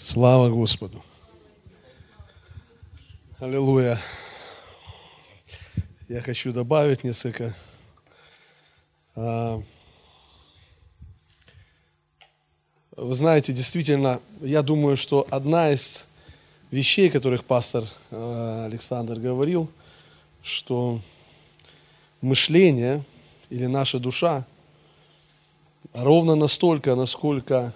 Слава Господу! Аллилуйя! Я хочу добавить несколько Вы знаете, действительно, я думаю, что одна из вещей, о которых пастор Александр говорил, что мышление или наша душа ровно настолько, насколько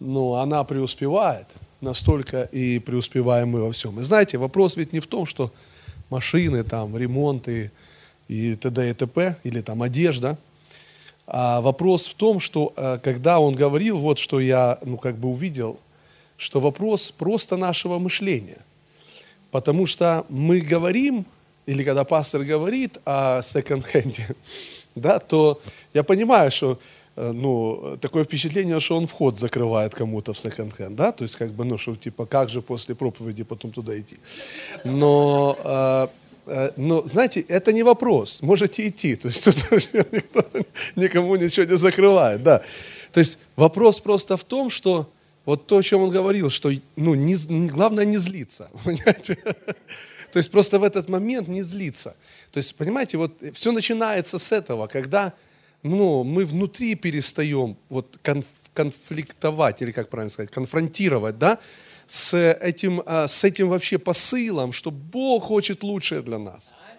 она преуспевает, настолько и преуспеваем мы во всем. И знаете, вопрос ведь не в том, что машины, ремонты и т.д. и т.п. или одежда. А вопрос в том, что когда он говорил, вот что я увидел, что вопрос просто нашего мышления. Потому что мы говорим, или когда пастор говорит о секонд-хенде, то я понимаю, что такое впечатление, что он вход закрывает кому-то в секонд-хенд, то есть как же после проповеди потом туда идти. Но знаете, это не вопрос, можете идти, то есть тут никто, никому ничего не закрывает, То есть вопрос просто в том, что вот то, о чем он говорил, что главное не злиться, понимаете? То есть просто в этот момент не злиться. То есть, понимаете, вот все начинается с этого, когда мы внутри перестаем конфликтовать, или как правильно сказать, конфронтировать, с этим вообще посылом, что Бог хочет лучшее для нас. Аминь.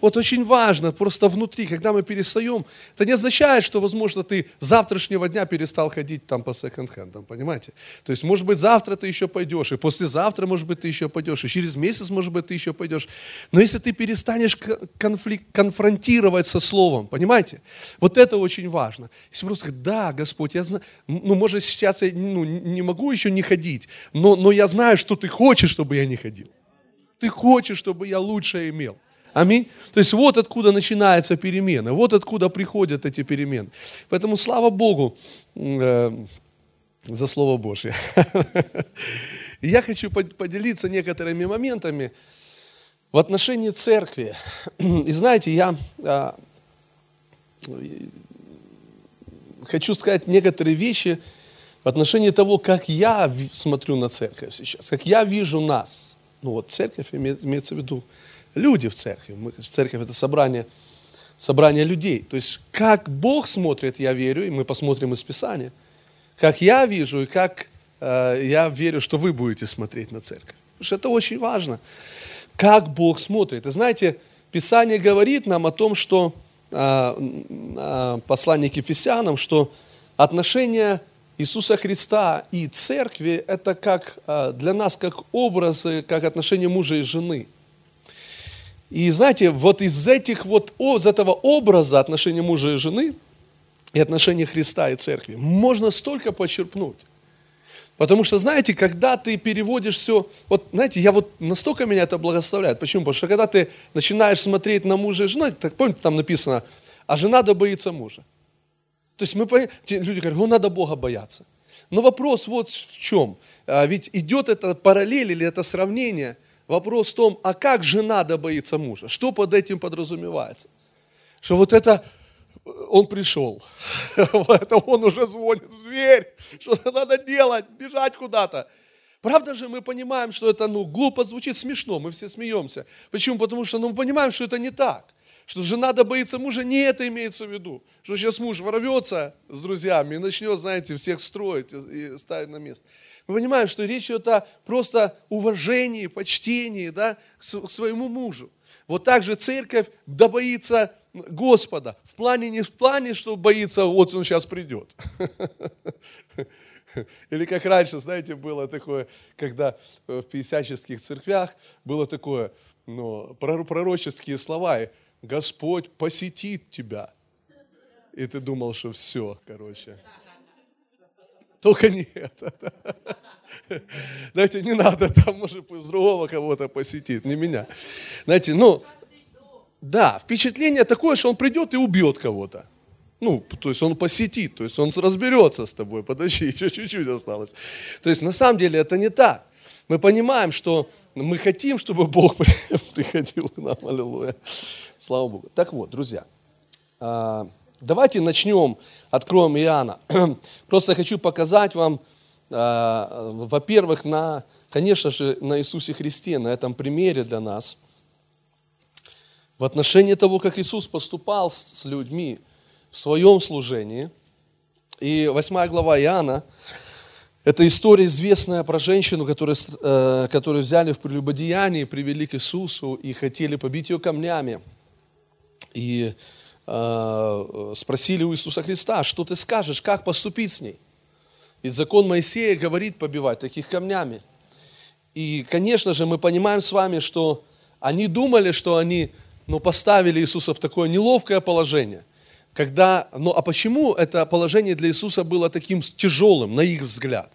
Вот очень важно, просто внутри, когда мы перестаем, это не означает, что, возможно, ты с завтрашнего дня перестал ходить по секонд-хендам, понимаете? То есть, может быть, завтра ты еще пойдешь, и послезавтра, может быть, ты еще пойдешь, и через месяц, может быть, ты еще пойдешь. Но если ты перестанешь конфронтировать со словом, понимаете? Вот это очень важно. Если просто сказать, да, Господь, я знаю, может, сейчас я не могу еще не ходить, но я знаю, что ты хочешь, чтобы я не ходил. Ты хочешь, чтобы я лучшее имел. Аминь. То есть вот откуда начинается перемена, вот откуда приходят эти перемены. Поэтому слава Богу за Слово Божье. Я хочу поделиться некоторыми моментами в отношении церкви. И знаете, я хочу сказать некоторые вещи в отношении того, как я смотрю на церковь сейчас, как я вижу нас. Церковь имеется в виду. Люди в церкви. Церковь – это собрание людей. То есть, как Бог смотрит, я верю, и мы посмотрим из Писания, как я вижу и как я верю, что вы будете смотреть на церковь. Потому что это очень важно. Как Бог смотрит. И знаете, Писание говорит нам о том, что послание к Ефесянам, что отношение Иисуса Христа и церкви – это как для нас как образы, как отношение мужа и жены. И знаете, вот из этого образа отношения мужа и жены и отношения Христа и церкви можно столько почерпнуть. Потому что, знаете, когда ты переводишь все... настолько меня это благословляет. Почему? Потому что когда ты начинаешь смотреть на мужа и жену, помните, там написано, а жена да боится мужа. То есть люди говорят, надо Бога бояться. Но вопрос вот в чем. Ведь идет это параллель или это сравнение... Вопрос в том, а как жена да боится мужа? Что под этим подразумевается? Что он пришел, он уже звонит в дверь, что-то надо делать, бежать куда-то. Правда же мы понимаем, что это глупо звучит, смешно, мы все смеемся. Почему? Потому что мы понимаем, что это не так. Что жена да боится мужа, не это имеется в виду. Что сейчас муж ворвется с друзьями и начнет, всех строить и ставить на место. Мы понимаем, что речь идет о просто уважении, почтении к своему мужу. Вот так же церковь да боится Господа. Не в плане, что боится, вот он сейчас придет. Или как раньше, было такое, когда в пятидесятнических церквях было такое, пророческие слова, Господь посетит тебя. И ты думал, что все, Только не это. Не надо, может быть, здорового кого-то посетит, не меня. Впечатление такое, что он придет и убьет кого-то. То есть он посетит, то есть он разберется с тобой, подожди, еще чуть-чуть осталось. То есть на самом деле это не так. Мы понимаем, что мы хотим, чтобы Бог приходил к нам, аллилуйя, слава Богу. Так вот, друзья, давайте начнем, откроем Иоанна. Просто хочу показать вам во-первых, конечно же, на Иисусе Христе, на этом примере для нас, в отношении того, как Иисус поступал с людьми в своем служении. И 8 глава Иоанна, это история, известная про женщину, которую взяли в прелюбодеянии, привели к Иисусу и хотели побить ее камнями. И спросили у Иисуса Христа, что ты скажешь, как поступить с ней? Ведь закон Моисея говорит побивать таких камнями. И, конечно же, мы понимаем с вами, что они думали, что они, поставили Иисуса в такое неловкое положение. А почему это положение для Иисуса было таким тяжелым, на их взгляд?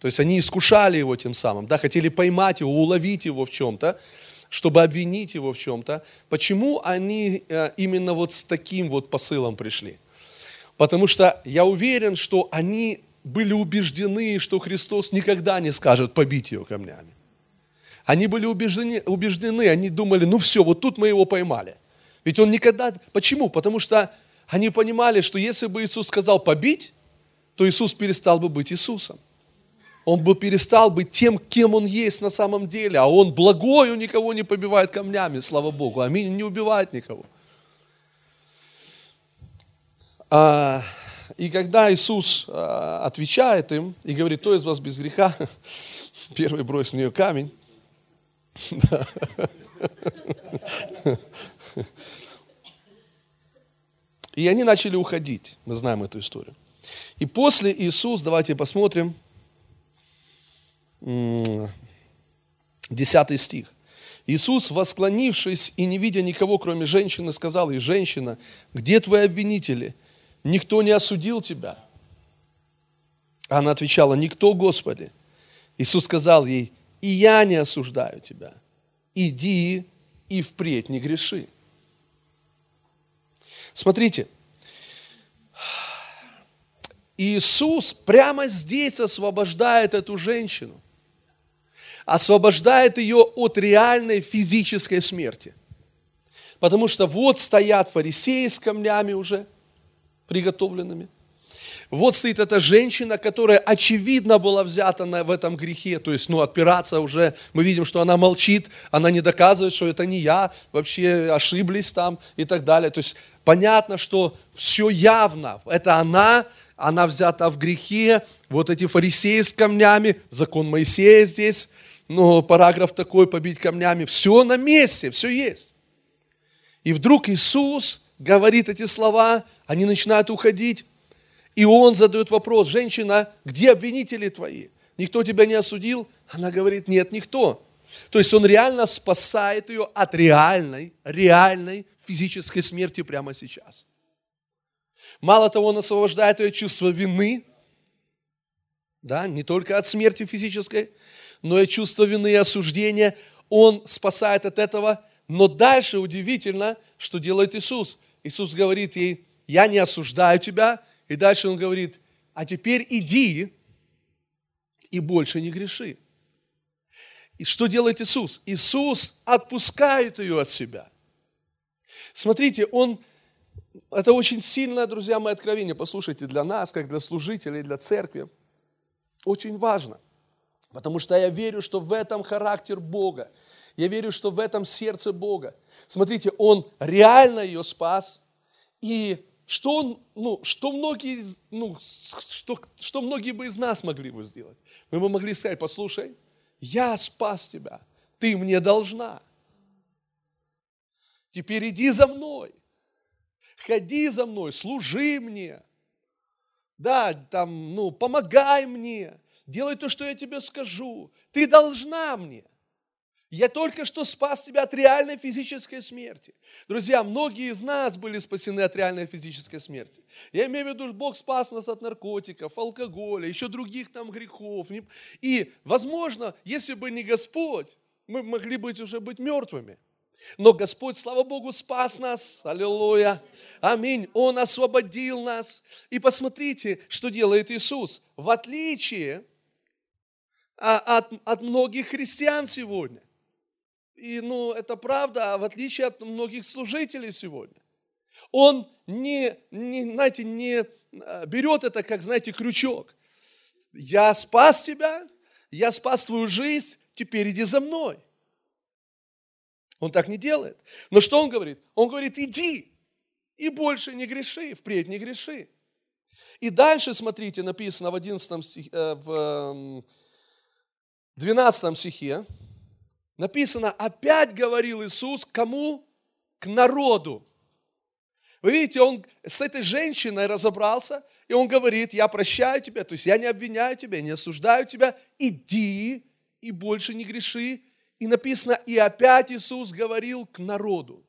То есть они искушали его тем самым, хотели поймать его, уловить его в чем-то, чтобы обвинить его в чем-то. Почему они именно с таким посылом пришли? Потому что я уверен, что они были убеждены, что Христос никогда не скажет побить ее камнями. Они были убеждены, они думали, все, тут мы его поймали. Ведь он никогда... Почему? Потому что они понимали, что если бы Иисус сказал побить, то Иисус перестал бы быть Иисусом. Он бы перестал быть тем, кем он есть на самом деле. А он благой, он никого не побивает камнями, слава Богу. Аминь, не убивает никого. И когда Иисус отвечает им и говорит, кто из вас без греха, первый брось в нее камень. И они начали уходить. Мы знаем эту историю. И после Иисус, давайте посмотрим, 10 стих. Иисус, восклонившись и не видя никого, кроме женщины, сказал ей: «Женщина, где твои обвинители? Никто не осудил тебя?» Она отвечала: «Никто, Господи». Иисус сказал ей: «И я не осуждаю тебя. Иди и впредь не греши». Смотрите, Иисус прямо здесь освобождает эту женщину. Освобождает ее от реальной физической смерти. Потому что стоят фарисеи с камнями уже, приготовленными. Стоит эта женщина, которая, очевидно, была взята в этом грехе, то есть, отпираться уже, мы видим, что она молчит, она не доказывает, что это не я, вообще ошиблись там и так далее. То есть, понятно, что все явно, это она взята в грехе, эти фарисеи с камнями, закон Моисея здесь, параграф такой, побить камнями, все на месте, все есть. И вдруг Иисус говорит эти слова, они начинают уходить, и он задает вопрос: «Женщина, где обвинители твои? Никто тебя не осудил?» Она говорит: «Нет, никто». То есть он реально спасает ее от реальной физической смерти прямо сейчас. Мало того, он освобождает ее от чувства вины, не только от смерти физической, но и от чувства вины и осуждения. Он спасает от этого, но дальше удивительно, что делает Иисус. Иисус говорит ей: «Я не осуждаю тебя». И дальше он говорит: «А теперь иди и больше не греши». И что делает Иисус? Иисус отпускает ее от себя. Смотрите, это очень сильное, друзья мои, откровение. Послушайте, для нас, как для служителей, для церкви, очень важно. Потому что я верю, что в этом характер Бога. Я верю, что в этом сердце Бога. Смотрите, он реально ее спас и что многие бы из нас могли бы сделать? Мы бы могли сказать: «Послушай, я спас тебя, ты мне должна. Теперь иди за мной, ходи за мной, служи мне, помогай мне, делай то, что я тебе скажу, ты должна мне. Я только что спас тебя от реальной физической смерти». Друзья, многие из нас были спасены от реальной физической смерти. Я имею в виду, Бог спас нас от наркотиков, алкоголя, еще других грехов. И, возможно, если бы не Господь, мы могли бы уже быть мертвыми. Но Господь, слава Богу, спас нас. Аллилуйя. Аминь. Он освободил нас. И посмотрите, что делает Иисус. В отличие от многих христиан сегодня, и, это правда, в отличие от многих служителей сегодня. Он не берет это, как, крючок. я спас тебя, я спас твою жизнь, теперь иди за мной. Он так не делает. Но что он говорит? Он говорит, иди и больше не греши, впредь не греши. И дальше, смотрите, написано в 12 стихе, написано, опять говорил Иисус кому? К народу. Вы видите, он с этой женщиной разобрался, и он говорит, я прощаю тебя, то есть я не обвиняю тебя, не осуждаю тебя, иди и больше не греши. И написано, и опять Иисус говорил к народу.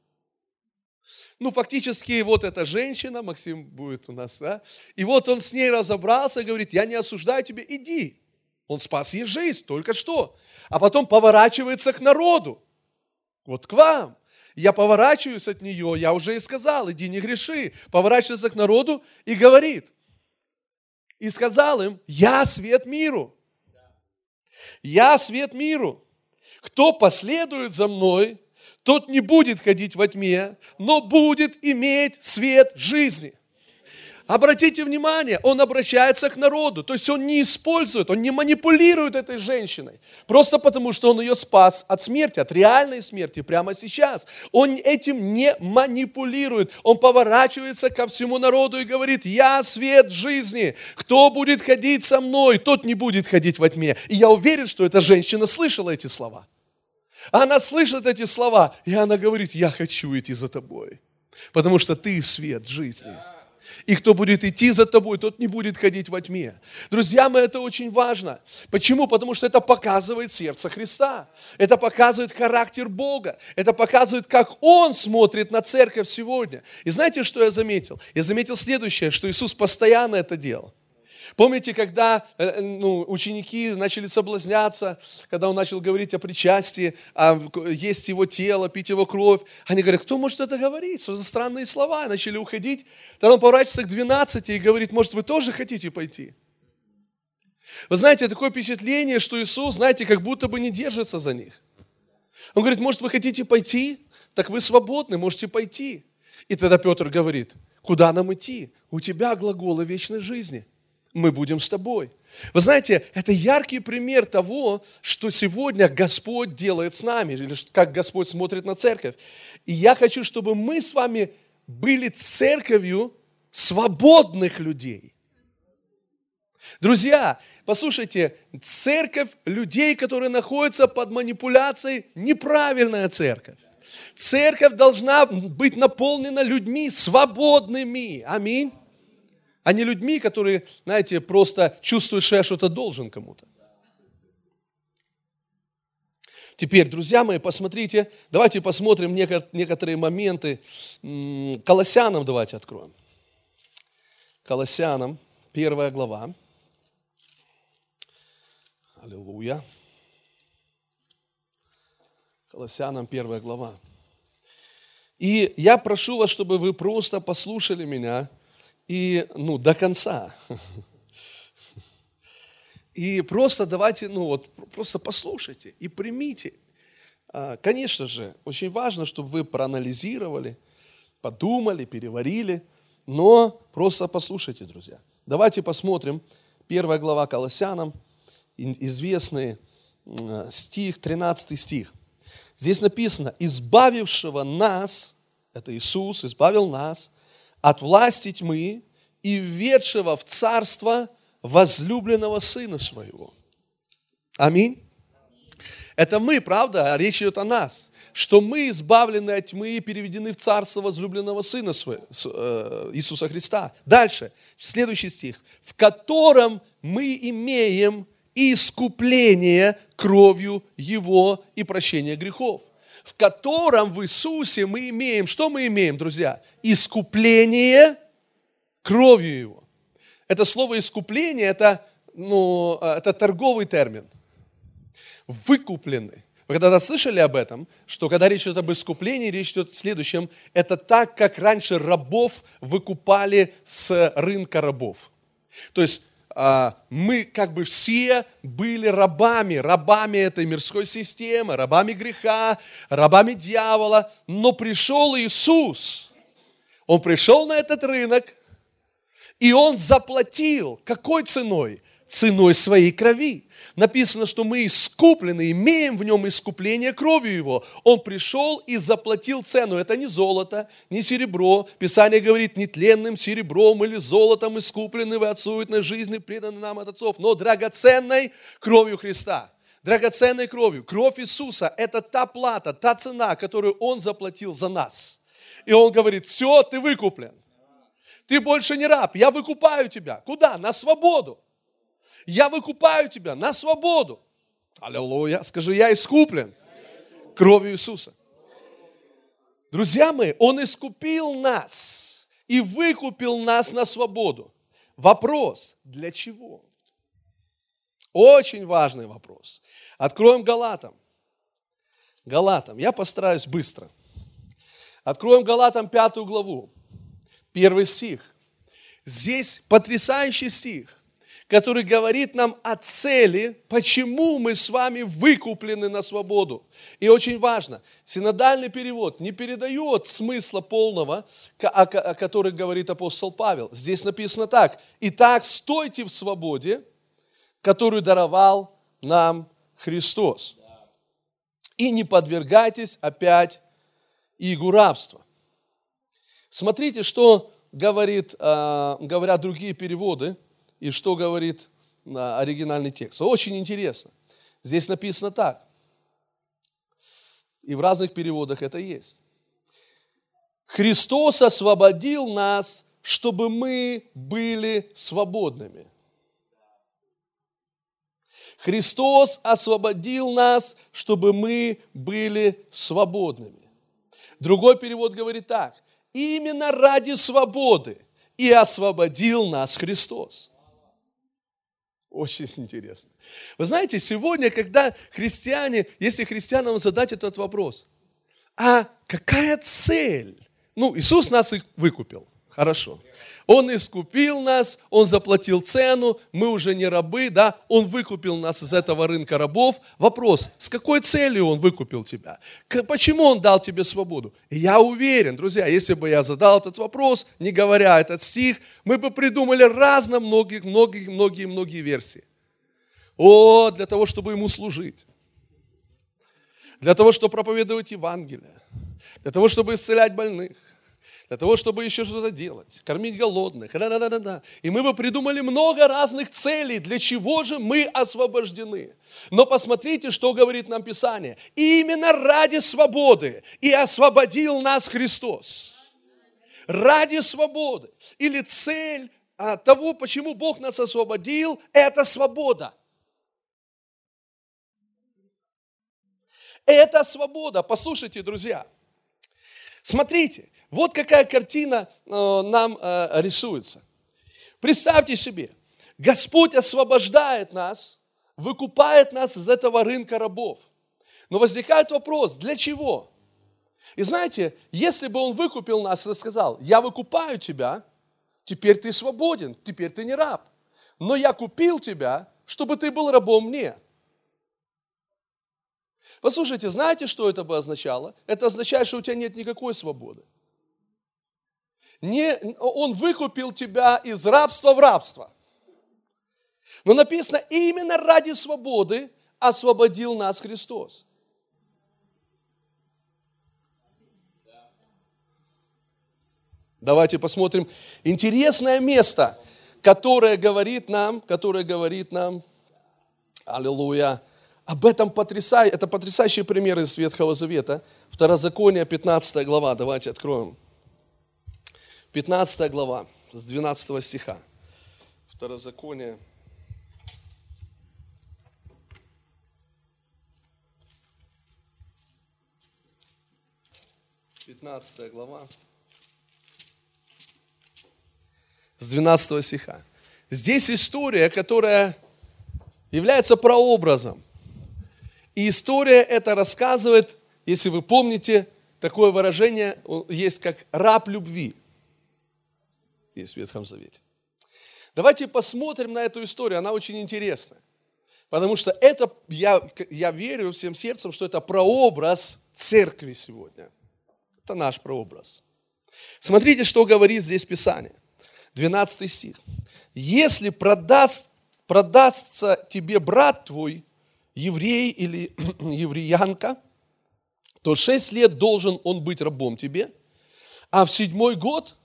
Ну, фактически, вот эта женщина, Максим будет у нас, да? И вот он с ней разобрался и говорит, я не осуждаю тебя, иди. Он спас ей жизнь, только что. А потом поворачивается к народу, вот к вам. Я поворачиваюсь от нее, я уже и сказал, иди не греши. Поворачивается к народу и говорит. И сказал им, я свет миру. Я свет миру. Кто последует за мной, тот не будет ходить во тьме, но будет иметь свет жизни. Обратите внимание, он обращается к народу, то есть он не использует, он не манипулирует этой женщиной, просто потому, что он ее спас от смерти, от реальной смерти прямо сейчас. Он этим не манипулирует, он поворачивается ко всему народу и говорит, я свет жизни, кто будет ходить со мной, тот не будет ходить во тьме. И я уверен, что эта женщина слышала эти слова. Она слышит эти слова, и она говорит, я хочу идти за тобой, потому что ты свет жизни. И кто будет идти за тобой, тот не будет ходить во тьме. Друзья мои, это очень важно. Почему? Потому что это показывает сердце Христа. Это показывает характер Бога. Это показывает, как Он смотрит на церковь сегодня. И знаете, что я заметил? Я заметил следующее, что Иисус постоянно это делал. Помните, когда ученики начали соблазняться, когда он начал говорить о причастии, есть его тело, пить его кровь, они говорят, кто может это говорить? Что за странные слова? Начали уходить. Тогда он поворачивается к 12 и говорит, может, вы тоже хотите пойти? Вы знаете, такое впечатление, что Иисус, знаете, как будто бы не держится за них. Он говорит, может, вы хотите пойти? Так вы свободны, можете пойти. И тогда Петр говорит, куда нам идти? У тебя глаголы вечной жизни. Мы будем с тобой. Вы знаете, это яркий пример того, что сегодня Господь делает с нами, или как Господь смотрит на церковь. И я хочу, чтобы мы с вами были церковью свободных людей. Друзья, послушайте, церковь людей, которые находятся под манипуляцией, неправильная церковь. Церковь должна быть наполнена людьми свободными. Аминь. А не людьми, которые, знаете, просто чувствуют, что я что-то должен кому-то. Теперь, друзья мои, посмотрите, давайте посмотрим некоторые моменты. Колоссянам давайте откроем. Колоссянам, 1 глава. Аллилуйя. Колоссянам, 1 глава. И я прошу вас, чтобы вы просто послушали меня, и, до конца. И просто давайте, просто послушайте и примите. Конечно же, очень важно, чтобы вы проанализировали, подумали, переварили, но просто послушайте, друзья. Давайте посмотрим. 1 глава Колоссянам, известный стих, 13 стих. Здесь написано, избавившего нас, это Иисус, избавил нас, от власти тьмы и введшего в царство возлюбленного Сына Своего. Аминь. Это мы, правда? Речь идет о нас. Что мы избавлены от тьмы и переведены в царство возлюбленного Сына Своего, Иисуса Христа. Дальше, следующий стих. В котором мы имеем искупление кровью Его и прощение грехов. В котором в Иисусе мы имеем, что мы имеем, друзья? Искупление кровью Его. Это слово искупление, это торговый термин. Выкуплены. Вы когда-то слышали об этом, что когда речь идет об искуплении, речь идет о следующем. Это так, как раньше рабов выкупали с рынка рабов. То есть мы как бы все были рабами этой мирской системы, рабами греха, рабами дьявола, но пришел Иисус, Он пришел на этот рынок, и Он заплатил, какой ценой? ценой своей крови. Написано, что мы искуплены, имеем в нем искупление кровью его. Он пришел и заплатил цену. Это не золото, не серебро. Писание говорит, не тленным серебром или золотом искуплены вы от суетной жизни, преданы нам от отцов, но драгоценной кровью Христа. Драгоценной кровью. Кровь Иисуса – это та плата, та цена, которую Он заплатил за нас. И Он говорит, все, ты выкуплен. Ты больше не раб, я выкупаю тебя. Куда? На свободу. Я выкупаю тебя на свободу. Аллилуйя. Скажи, я искуплен кровью Иисуса. Друзья мои, Он искупил нас и выкупил нас на свободу. Вопрос, для чего? Очень важный вопрос. Откроем Галатам. Галатам. Я постараюсь быстро. Откроем Галатам 5 главу. 1 стих. Здесь потрясающий стих, который говорит нам о цели, почему мы с вами выкуплены на свободу. И очень важно, синодальный перевод не передает смысла полного, о котором говорит апостол Павел. Здесь написано так. Итак, стойте в свободе, которую даровал нам Христос. И не подвергайтесь опять игу рабства. Смотрите, что говорят другие переводы. И что говорит оригинальный текст. Очень интересно. Здесь написано так. И в разных переводах это есть. Христос освободил нас, чтобы мы были свободными. Христос освободил нас, чтобы мы были свободными. Другой перевод говорит так. Именно ради свободы и освободил нас Христос. Очень интересно. Вы знаете, сегодня, когда христиане, если христианам задать этот вопрос, а какая цель? Иисус нас выкупил. Хорошо. Он искупил нас, Он заплатил цену, мы уже не рабы, да? Он выкупил нас из этого рынка рабов. Вопрос, с какой целью Он выкупил тебя? Почему Он дал тебе свободу? И я уверен, друзья, если бы я задал этот вопрос, не говоря этот стих, мы бы придумали многие версии. Для того, чтобы Ему служить. Для того, чтобы проповедовать Евангелие. Для того, чтобы исцелять больных. Для того, чтобы еще что-то делать, кормить голодных. И мы бы придумали много разных целей, для чего же мы освобождены. Но посмотрите, что говорит нам Писание. И именно ради свободы и освободил нас Христос. Ради свободы. Или цель того, почему Бог нас освободил, это свобода. Это свобода. Послушайте, друзья. Смотрите. Вот какая картина нам рисуется. Представьте себе, Господь освобождает нас, выкупает нас из этого рынка рабов. Но возникает вопрос, для чего? И знаете, если бы Он выкупил нас и сказал, я выкупаю тебя, теперь ты свободен, теперь ты не раб. Но я купил тебя, чтобы ты был рабом мне. Послушайте, знаете, что это бы означало? Это означает, что у тебя нет никакой свободы. Он выкупил тебя из рабства в рабство. Но написано, именно ради свободы освободил нас Христос. Давайте посмотрим интересное место, которое говорит нам, аллилуйя, об этом это потрясающий пример из Ветхого Завета. Второзаконие, 15 глава, давайте откроем. 15 глава, с 12 стиха. Второзаконие. Здесь история, которая является прообразом. И история эта рассказывает, если вы помните, такое выражение есть, как «раб любви». Есть в Ветхом Завете. Давайте посмотрим на эту историю, она очень интересна. Потому что это, я верю всем сердцем, что это прообраз церкви сегодня. Это наш прообраз. Смотрите, что говорит здесь Писание. 12 стих. Если продаст продастся тебе брат твой, еврей или евреянка, то 6 лет должен он быть рабом тебе, а в 7-й год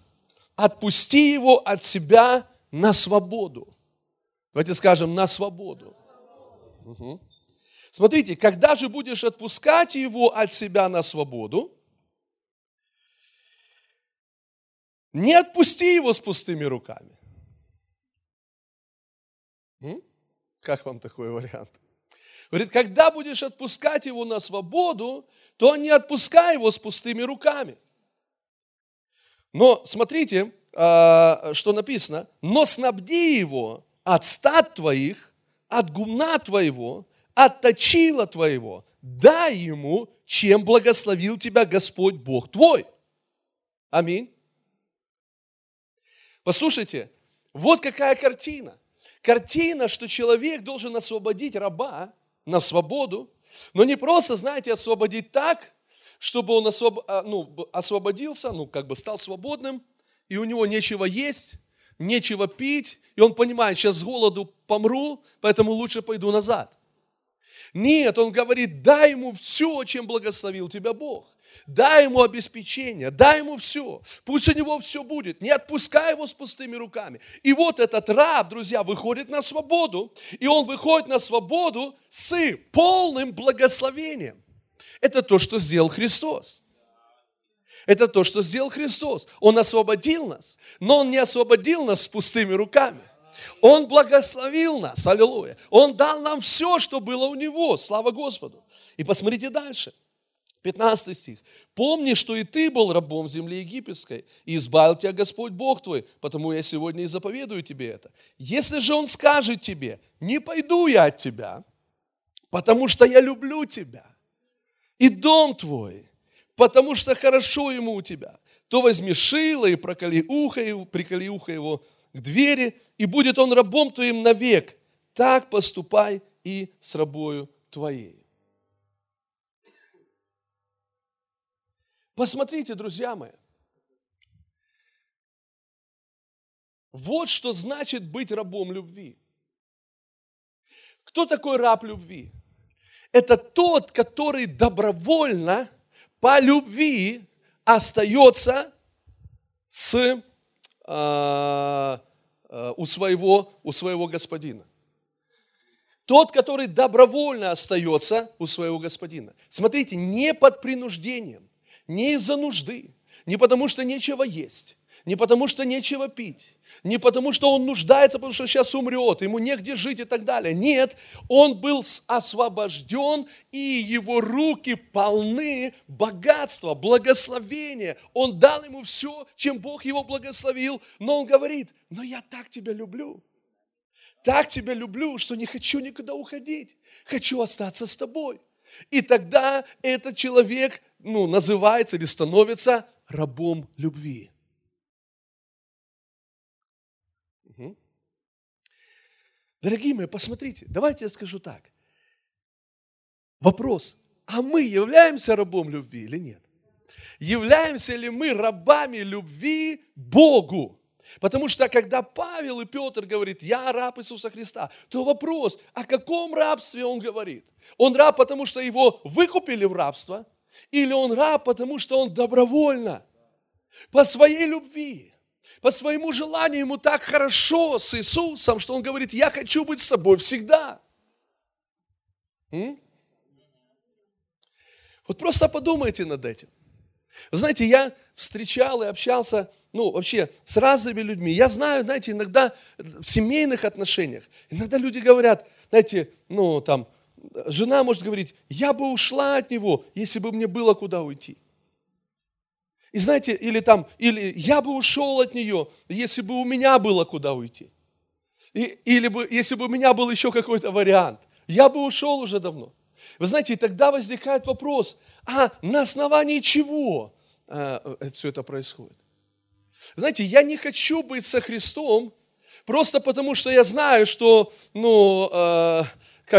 отпусти его от себя на свободу. Давайте скажем, на свободу. Угу. Смотрите, когда же будешь отпускать его от себя на свободу, не отпусти его с пустыми руками. Как вам такой вариант? Говорит, когда будешь отпускать его на свободу, то не отпускай его с пустыми руками. Но смотрите, что написано. Но снабди его от стад твоих, от гумна твоего, от точила твоего. Дай ему, чем благословил тебя Господь Бог твой. Аминь. Послушайте, вот какая картина. Картина, что человек должен освободить раба на свободу, но не просто, знаете, освободить так, чтобы он освободился, стал свободным, и у него нечего есть, нечего пить, и он понимает, сейчас с голоду помру, поэтому лучше пойду назад. Нет, он говорит, дай ему все, чем благословил тебя Бог. Дай ему обеспечение, дай ему все. Пусть у него все будет. Не отпускай его с пустыми руками. И вот этот раб, друзья, выходит на свободу. И он выходит на свободу с полным благословением. Это то, что сделал Христос. Это то, что сделал Христос. Он освободил нас, но он не освободил нас с пустыми руками. Он благословил нас, аллилуйя. Он дал нам все, что было у Него, слава Господу. И посмотрите дальше, 15 стих. «Помни, что и ты был рабом земли египетской, и избавил тебя Господь Бог твой, потому я сегодня и заповедую тебе это. Если же Он скажет тебе, не пойду я от тебя, потому что я люблю тебя, и дом твой, потому что хорошо ему у тебя, то возьми шило и приколи ухо его к двери, и будет он рабом твоим навек. Так поступай и с рабою твоей». Посмотрите, друзья мои. Вот что значит быть рабом любви. Кто такой раб любви? Это тот, который добровольно по любви остается у своего господина. Тот, который добровольно остается у своего господина. Смотрите, не под принуждением, не из-за нужды, не потому что нечего есть, не потому что нечего пить, не потому что он нуждается, потому что сейчас умрет, ему негде жить и так далее. Нет, он был освобожден, и его руки полны богатства, благословения. Он дал ему все, чем Бог его благословил, но он говорит: но я так тебя люблю, что не хочу никуда уходить, хочу остаться с тобой. И тогда этот человек, называется или становится рабом любви. Угу. Дорогие мои, посмотрите, давайте я скажу так. Вопрос, а мы являемся рабом любви или нет? Являемся ли мы рабами любви Богу? Потому что, когда Павел и Петр говорят, я раб Иисуса Христа, то вопрос, о каком рабстве он говорит? Он раб, потому что его выкупили в рабство? Или он раб, потому что он добровольно, по своей любви, по своему желанию, ему так хорошо с Иисусом, что он говорит, я хочу быть с тобой всегда. Вот просто подумайте над этим. Знаете, я встречал и общался вообще с разными людьми. Я знаю, знаете, иногда в семейных отношениях, иногда люди говорят, знаете, жена может говорить, я бы ушла от него, если бы мне было куда уйти. И знаете, или я бы ушел от нее, если бы у меня было куда уйти. Если бы у меня был еще какой-то вариант. Я бы ушел уже давно. Вы знаете, и тогда возникает вопрос, а на основании чего все это происходит? Знаете, я не хочу быть со Христом, просто потому что я знаю, что,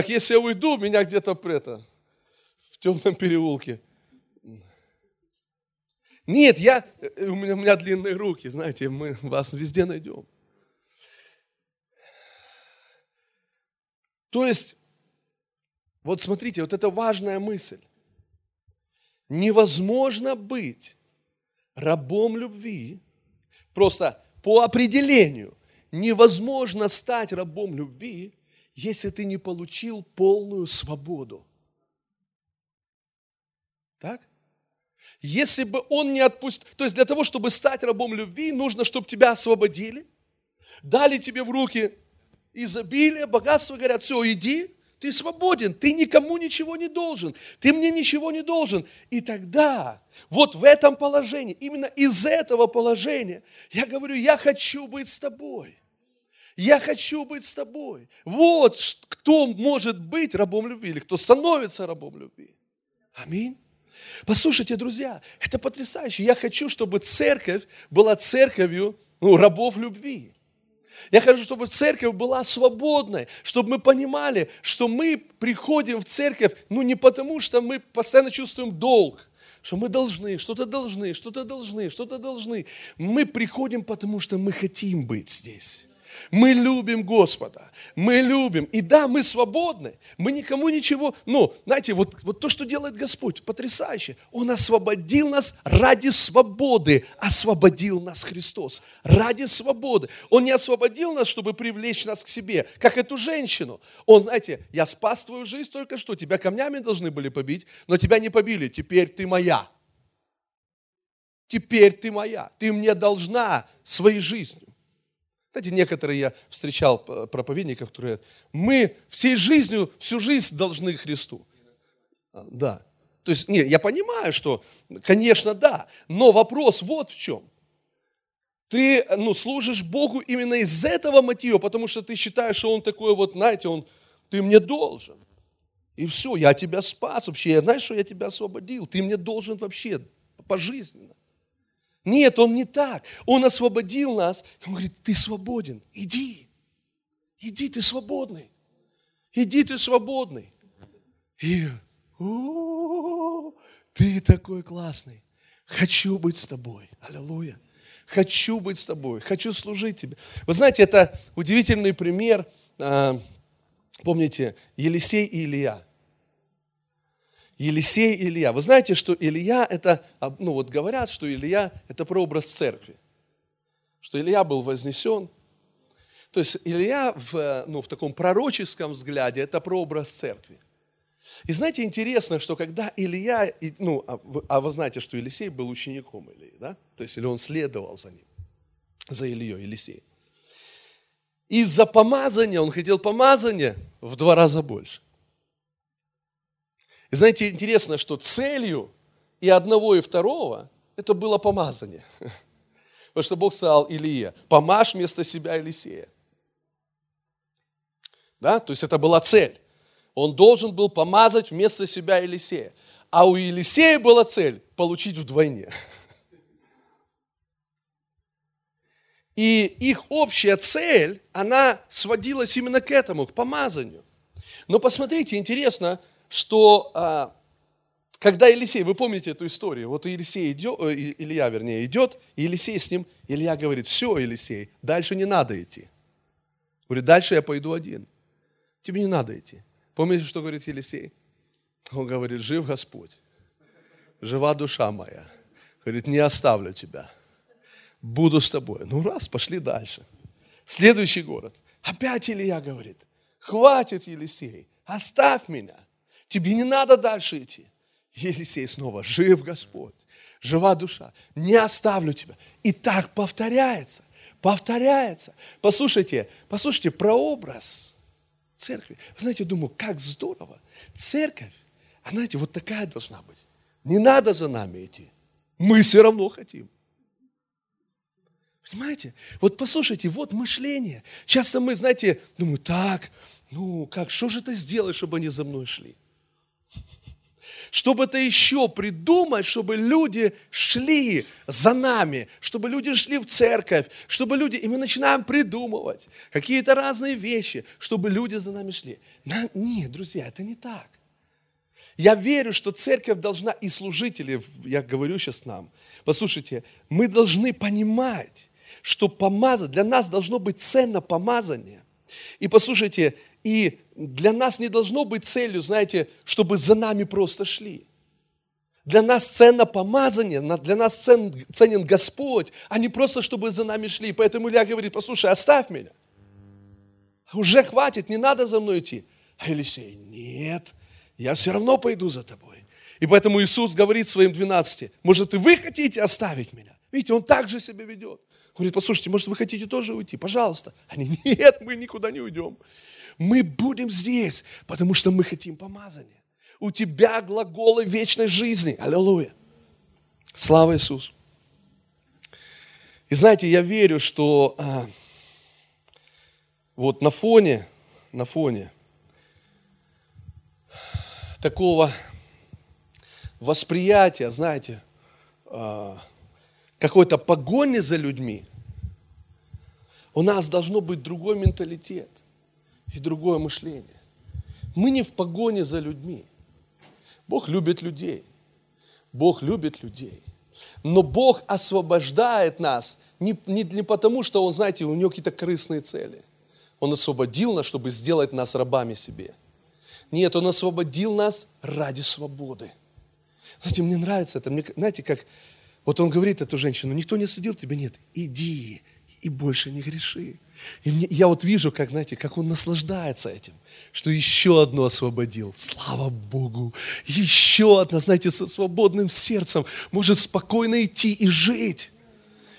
если я уйду, меня где-то в темном переулке. Нет, у меня длинные руки, знаете, мы вас везде найдем. То есть, вот смотрите, вот это важная мысль. Невозможно быть рабом любви, просто по определению, невозможно стать рабом любви, если ты не получил полную свободу. Так? Если бы он не отпустил, то есть для того, чтобы стать рабом любви, нужно, чтобы тебя освободили, дали тебе в руки изобилие, богатство, говорят, все, иди, ты свободен, ты никому ничего не должен, ты мне ничего не должен. И тогда, вот в этом положении, именно из этого положения, я говорю, я хочу быть с тобой. Я хочу быть с тобой. Вот кто может быть рабом любви, или кто становится рабом любви. Аминь. Послушайте, друзья, это потрясающе. Я хочу, чтобы церковь была церковью, рабов любви. Я хочу, чтобы церковь была свободной, чтобы мы понимали, что мы приходим в церковь, не потому, что мы постоянно чувствуем долг, что мы должны, что-то должны, что-то должны, что-то должны. Мы приходим, потому что мы хотим быть здесь. Мы любим Господа, мы любим. И да, мы свободны, мы никому ничего... знаете, вот то, что делает Господь, потрясающе. Он освободил нас ради свободы, освободил нас Христос. Ради свободы. Он не освободил нас, чтобы привлечь нас к себе, как эту женщину. Он, знаете, я спас твою жизнь только что, тебя камнями должны были побить, но тебя не побили, теперь ты моя. Теперь ты моя, ты мне должна своей жизнью. Знаете, некоторые я встречал проповедников, которые говорят, мы всей жизнью, всю жизнь должны Христу. Да. То есть, я понимаю, что, конечно, да, но вопрос вот в чем. Ты, служишь Богу именно из этого мотива, потому что ты считаешь, что Он такой вот, знаете, ты мне должен. И все, я тебя спас вообще, знаешь, что я тебя освободил, ты мне должен вообще пожизненно. Нет, он не так. Он освободил нас. Он говорит, ты свободен, иди. Иди, ты свободный. Иди, ты свободный. И ты такой классный. Хочу быть с тобой. Аллилуйя. Хочу быть с тобой. Хочу служить тебе. Вы знаете, это удивительный пример. Помните, Елисей и Илья. Елисей и Илья. Вы знаете, что Илья это, говорят, что Илья это прообраз церкви. Что Илья был вознесен. То есть Илья в таком пророческом взгляде это прообраз церкви. И знаете, интересно, что когда Илья, вы знаете, что Елисей был учеником Ильи, да? То есть или он следовал за ним, за Ильей, Елисей. Из-за помазания, он хотел помазания в 2 раза больше. И знаете, интересно, что целью и одного, и второго это было помазание. Потому что Бог сказал Илие, помажь вместо себя Елисея. Да? То есть это была цель. Он должен был помазать вместо себя Елисея. А у Елисея была цель получить вдвойне. И их общая цель, она сводилась именно к этому, к помазанию. Но посмотрите, интересно, что когда Елисей, вы помните эту историю, вот Илья идет, и Елисей с ним, Илья говорит, все, Елисей, дальше не надо идти. Говорит, дальше я пойду один. Тебе не надо идти. Помните, что говорит Елисей? Он говорит, жив Господь, жива душа моя. Говорит, не оставлю тебя, буду с тобой. Пошли дальше. Следующий город. Опять Илья говорит, хватит, Елисей, оставь меня. Тебе не надо дальше идти. Елисей снова, жив Господь, жива душа, не оставлю тебя. И так повторяется. Послушайте, прообраз церкви. Вы знаете, думаю, как здорово. Церковь, знаете, вот такая должна быть. Не надо за нами идти. Мы все равно хотим. Понимаете? Вот послушайте, вот мышление. Часто мы, знаете, думаю, так, что же это сделать, чтобы они за мной шли? Чтобы это еще придумать, чтобы люди шли за нами, чтобы люди шли в церковь, чтобы люди, и мы начинаем придумывать какие-то разные вещи, чтобы люди за нами шли. Нет, друзья, это не так. Я верю, что церковь должна, и служители, я говорю сейчас нам, послушайте, мы должны понимать, что помазать, для нас должно быть ценно помазание, И послушайте, и для нас не должно быть целью, знаете, чтобы за нами просто шли. Для нас ценно помазание, для нас ценен Господь, а не просто, чтобы за нами шли. Поэтому Илья говорит: послушай, оставь меня. Уже хватит, не надо за мной идти. А Елисей: нет, я все равно пойду за тобой. И поэтому Иисус говорит своим 12: может, и вы хотите оставить меня? Видите, он так же себя ведет. Говорит: послушайте, может, вы хотите тоже уйти? Пожалуйста. Они: нет, мы никуда не уйдем. Мы будем здесь, потому что мы хотим помазания. У тебя глаголы вечной жизни. Аллилуйя. Слава Иисусу. И знаете, я верю, что вот на фоне такого восприятия, знаете, какой-то погони за людьми, у нас должно быть другой менталитет и другое мышление. Мы не в погоне за людьми. Бог любит людей. Бог любит людей. Но Бог освобождает нас не потому, что Он, знаете, у Него какие-то корыстные цели. Он освободил нас, чтобы сделать нас рабами себе. Нет, Он освободил нас ради свободы. Знаете, мне нравится это. Знаете, как вот он говорит эту женщину: никто не осудил тебя? Нет, иди и больше не греши. И я вот вижу, как, знаете, как он наслаждается этим, что еще одну освободил. Слава Богу! Еще одна, знаете, со свободным сердцем может спокойно идти и жить.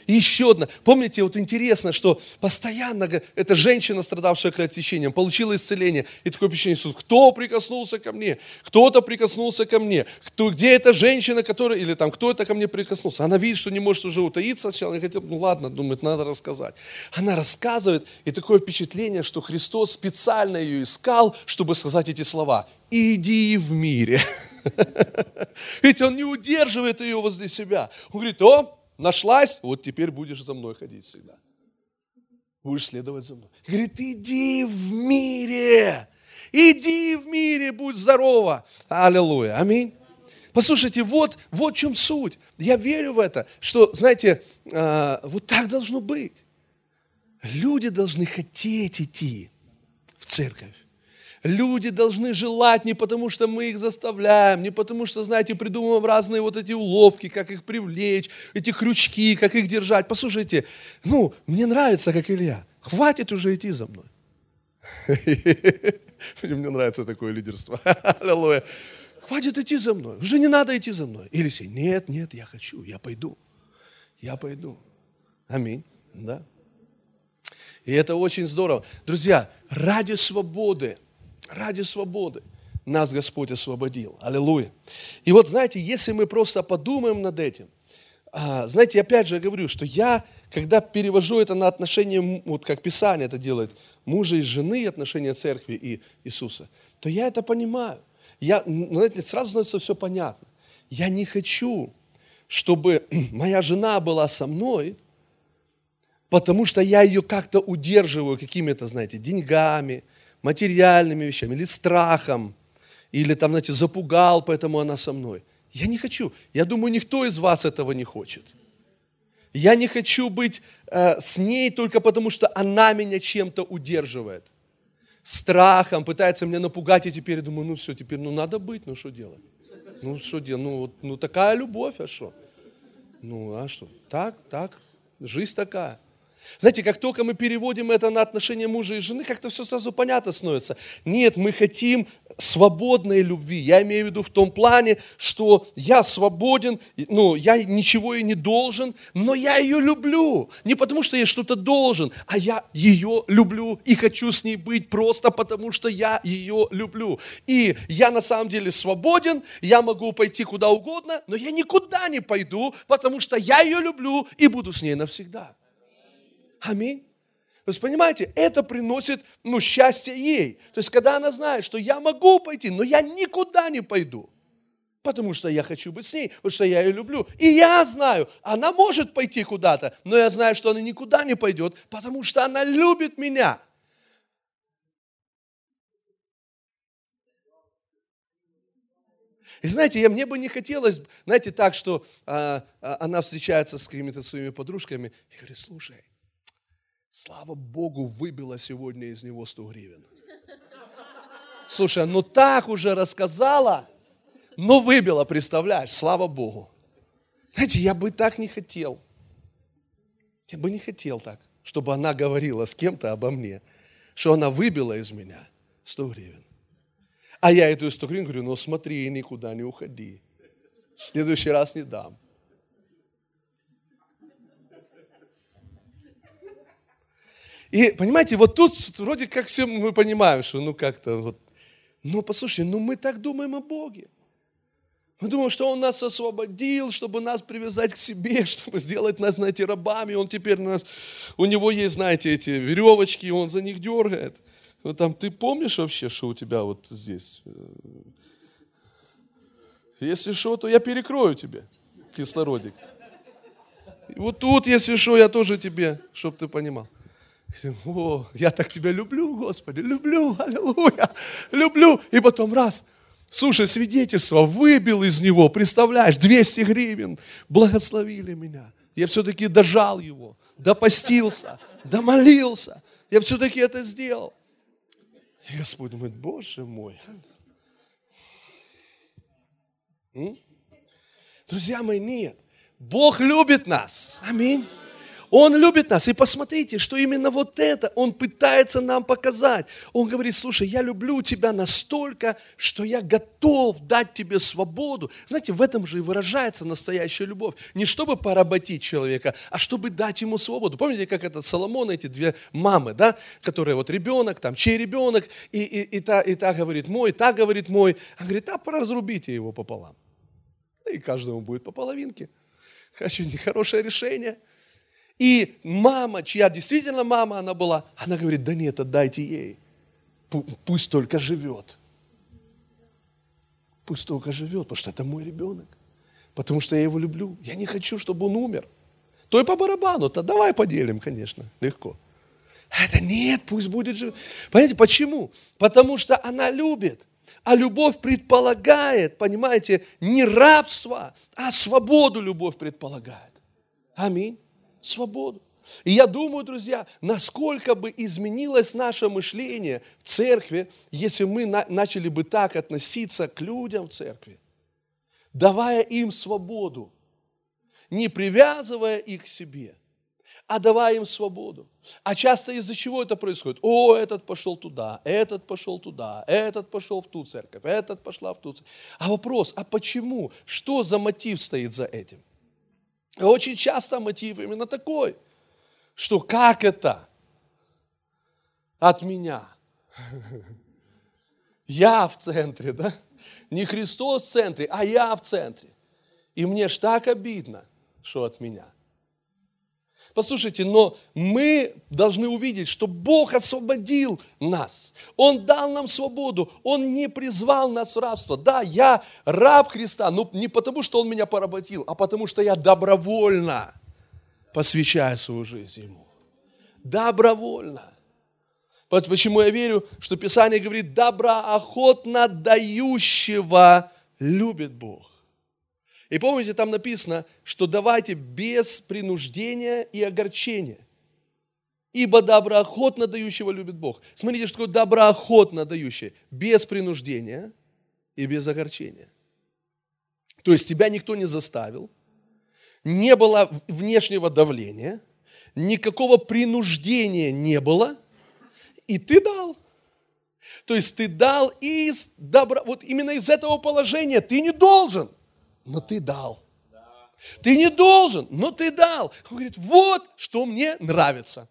И еще одна. Помните, вот интересно, что постоянно эта женщина, страдавшая кровотечением, получила исцеление. И такое впечатление: Иисус, кто прикоснулся ко мне? Кто-то прикоснулся ко мне. Где эта женщина, которая, или там, кто это ко мне прикоснулся? Она видит, что не может уже утаиться. Сначала она говорит: ну ладно, думает, надо рассказать. Она рассказывает, и такое впечатление, что Христос специально ее искал, чтобы сказать эти слова: иди в мире. Ведь он не удерживает ее возле себя. Он говорит: о, нашлась, вот теперь будешь за мной ходить всегда. Будешь следовать за мной. Говорит: иди в мире. Иди в мире, будь здорова. Аллилуйя. Аминь. Послушайте, вот в чем суть. Я верю в это, что, знаете, вот так должно быть. Люди должны хотеть идти в церковь. Люди должны желать не потому, что мы их заставляем, не потому, что, знаете, придумываем разные вот эти уловки, как их привлечь, эти крючки, как их держать. Послушайте, мне нравится, как Илья: хватит уже идти за мной. Мне нравится такое лидерство. Аллилуйя. Хватит идти за мной, уже не надо идти за мной. Елисей: нет, я хочу, я пойду. Аминь. Да. И это очень здорово. Друзья, ради свободы нас Господь освободил. Аллилуйя. И вот, знаете, если мы просто подумаем над этим, знаете, опять же я говорю, что я, когда перевожу это на отношения, вот как Писание это делает, мужа и жены, отношения церкви и Иисуса, то я это понимаю. Знаете, сразу становится все понятно. Я не хочу, чтобы моя жена была со мной, потому что я ее как-то удерживаю какими-то, знаете, деньгами, материальными вещами, или страхом, или там, знаете, запугал, поэтому она со мной. Я не хочу. Я думаю, никто из вас этого не хочет. Я не хочу быть с ней только потому, что она меня чем-то удерживает. Страхом, пытается меня напугать, и теперь я думаю: теперь надо быть, что делать? Такая любовь, а что? Так, жизнь такая. Знаете, как только мы переводим это на отношения мужа и жены, как-то все сразу понятно становится. Нет, мы хотим свободной любви. Я имею в виду в том плане, что я свободен, я ничего ей не должен, но я ее люблю. Не потому, что я что-то должен, а я ее люблю и хочу с ней быть просто потому, что я ее люблю. И я на самом деле свободен, я могу пойти куда угодно, но я никуда не пойду, потому что я ее люблю и буду с ней навсегда. Аминь. То есть, понимаете, это приносит, счастье ей. То есть, когда она знает, что я могу пойти, но я никуда не пойду, потому что я хочу быть с ней, потому что я ее люблю. И я знаю, она может пойти куда-то, но я знаю, что она никуда не пойдет, потому что она любит меня. И знаете, мне бы не хотелось, знаете, так, что она встречается с какими-то своими подружками и говорит: слушай, Слава Богу, выбило сегодня из него 100 гривен. Слушай, ну так уже рассказала, но выбила, представляешь, слава Богу. Знаете, я бы так не хотел. Я бы не хотел так, чтобы она говорила с кем-то обо мне, что она выбила из меня 100 гривен. А я эту 100 гривен говорю, ну смотри, никуда не уходи. В следующий раз не дам. И, понимаете, вот тут вроде как все мы понимаем, что ну как-то вот. Но послушай, ну мы так думаем о Боге. Мы думаем, что Он нас освободил, чтобы нас привязать к себе, чтобы сделать нас, знаете, рабами. Он теперь нас, у него есть, знаете, эти веревочки, он за них дергает. Вот там, ты помнишь вообще, что у тебя вот здесь? Если что, то я перекрою тебе кислородик. И вот тут, если что, я тоже тебе, чтобы ты понимал. О, я так тебя люблю, Господи, люблю, аллилуйя, люблю. И потом раз, слушай, свидетельство, выбил из него, представляешь, 200 гривен, благословили меня. Я все-таки дожал его, допостился, домолился, я все-таки это сделал. И Господь думает, Боже мой. Друзья мои, нет, Бог любит нас, аминь. Он любит нас. И посмотрите, что именно вот это Он пытается нам показать. Он говорит, слушай, я люблю тебя настолько, что я готов дать тебе свободу. Знаете, в этом же и выражается настоящая любовь. Не чтобы поработить человека, а чтобы дать ему свободу. Помните, как это Соломон, эти две мамы, да, которые вот ребенок, там, чей ребенок, и та говорит мой, та говорит мой. Она говорит, а поразрубите его пополам. И каждому будет по половинке. Хочу нехорошее решение. И мама, чья действительно мама она была, она говорит, да нет, отдайте ей, пусть только живет. Пусть только живет, потому что это мой ребенок, потому что я его люблю. Я не хочу, чтобы он умер. То и по барабану-то давай поделим, конечно, легко. А это нет, пусть будет жив. Понимаете, почему? Потому что она любит. А любовь предполагает, понимаете, не рабство, а свободу любовь предполагает. Аминь. Свободу. И я думаю, друзья, насколько бы изменилось наше мышление в церкви, если мы начали бы так относиться к людям в церкви, давая им свободу, не привязывая их к себе, а давая им свободу. А часто из-за чего это происходит? О, этот пошел туда, этот пошел туда, этот пошел в ту церковь, этот пошла в ту церковь. А вопрос, а почему? Что за мотив стоит за этим? Очень часто мотив именно такой, что как это от меня? Я в центре, да? Не Христос в центре, а я в центре. И мне ж так обидно, что от меня. Послушайте, но мы должны увидеть, что Бог освободил нас. Он дал нам свободу. Он не призвал нас в рабство. Да, я раб Христа, но не потому, что Он меня поработил, а потому, что я добровольно посвящаю свою жизнь Ему. Добровольно. Почему я верю, что Писание говорит, доброохотно дающего любит Бог. И помните, там написано, что давайте без принуждения и огорчения, ибо доброохотно дающего любит Бог. Смотрите, что такое доброохотно дающий, без принуждения и без огорчения. То есть тебя никто не заставил, не было внешнего давления, никакого принуждения не было, и ты дал. То есть ты дал из добра, вот именно из этого положения ты не должен. Но ты дал. Ты не должен, но ты дал. Он говорит, вот что мне нравится.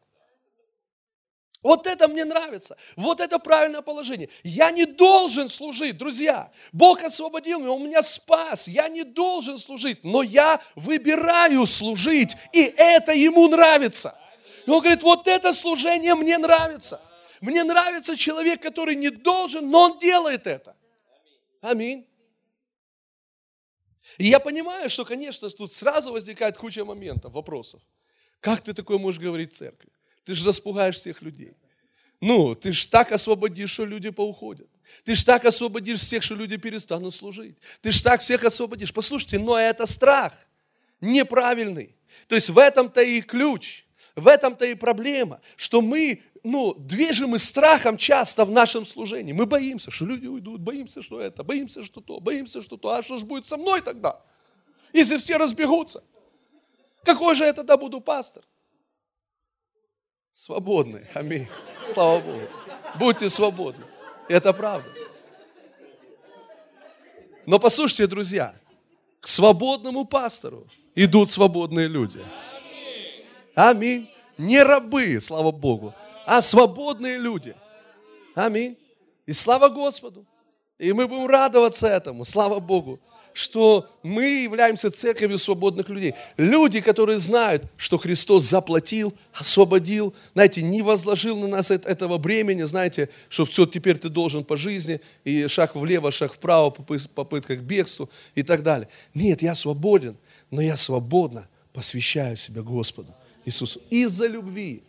Вот это мне нравится. Вот это правильное положение. Я не должен служить, друзья. Бог освободил меня, Он меня спас. Я не должен служить, но я выбираю служить. И это Ему нравится. И Он говорит, вот это служение мне нравится. Мне нравится человек, который не должен, но он делает это. Аминь. И я понимаю, что, конечно, тут сразу возникает куча моментов, вопросов. Как ты такое можешь говорить в церкви? Ты же распугаешь всех людей. Ну, ты же так освободишь, что люди поуходят. Ты же так освободишь всех, что люди перестанут служить. Ты же так всех освободишь. Послушайте, но это страх неправильный. То есть в этом-то и ключ. В этом-то и проблема, что мы, движимы страхом часто в нашем служении. Мы боимся, что люди уйдут, боимся, что это, боимся, что то. А что же будет со мной тогда, если все разбегутся? Какой же я тогда буду пастор? Свободны, аминь. Слава Богу. Будьте свободны. Это правда. Но послушайте, друзья, к свободному пастору идут свободные люди. Аминь. Не рабы, слава Богу, а свободные люди. Аминь. И слава Господу. И мы будем радоваться этому, слава Богу, что мы являемся церковью свободных людей. Люди, которые знают, что Христос заплатил, освободил, не возложил на нас этого бремени, что все, теперь ты должен по жизни, и шаг влево, шаг вправо, попытка к бегству и так далее. Нет, я свободен, но я свободно посвящаю себя Господу Иисусу. Из-за любви.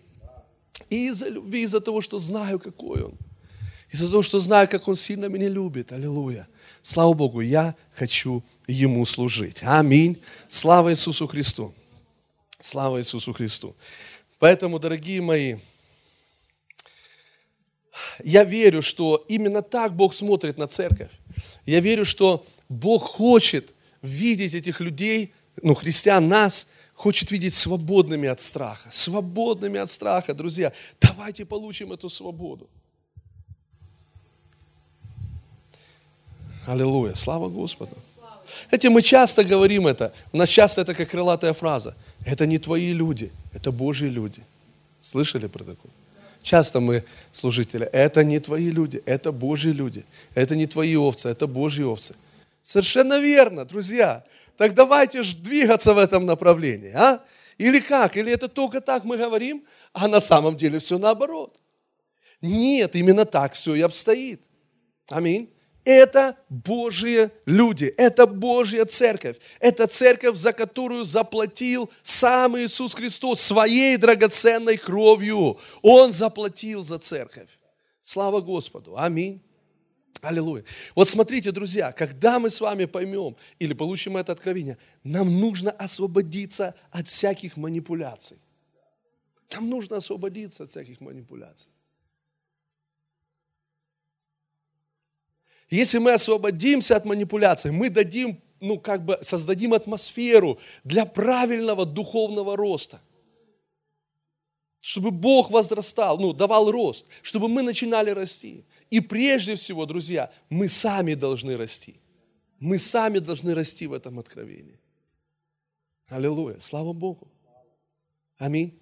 Из-за того, что знаю, какой Он. Из-за того, что знаю, как Он сильно меня любит. Аллилуйя. Слава Богу, я хочу Ему служить. Аминь. Слава Иисусу Христу. Слава Иисусу Христу. Поэтому, дорогие мои, я верю, что именно так Бог смотрит на церковь. Я верю, что Бог хочет видеть этих людей, христиан, нас, хочет видеть свободными от страха. Свободными от страха, друзья. Давайте получим эту свободу. Аллилуйя, слава Господу. Знаете, мы часто говорим это, у нас часто это как крылатая фраза. Это не твои люди, это Божьи люди. Слышали про такое? Часто мы, служители, это не твои люди, это Божьи люди. Это не твои овцы, это Божьи овцы. Совершенно верно, друзья. Так давайте же двигаться в этом направлении, а? Или как? Или это только так мы говорим, а на самом деле все наоборот? Нет, именно так все и обстоит. Аминь. Это Божьи люди, это Божья церковь. Это церковь, за которую заплатил сам Иисус Христос своей драгоценной кровью. Он заплатил за церковь. Слава Господу. Аминь. Аллилуйя. Вот смотрите, друзья, когда мы с вами поймем или получим это откровение, нам нужно освободиться от всяких манипуляций. Нам нужно освободиться от всяких манипуляций. Если мы освободимся от манипуляций, мы дадим, создадим атмосферу для правильного духовного роста. Чтобы Бог возрастал, давал рост, чтобы мы начинали расти. И прежде всего, друзья, мы сами должны расти. Мы сами должны расти в этом откровении. Аллилуйя, слава Богу. Аминь.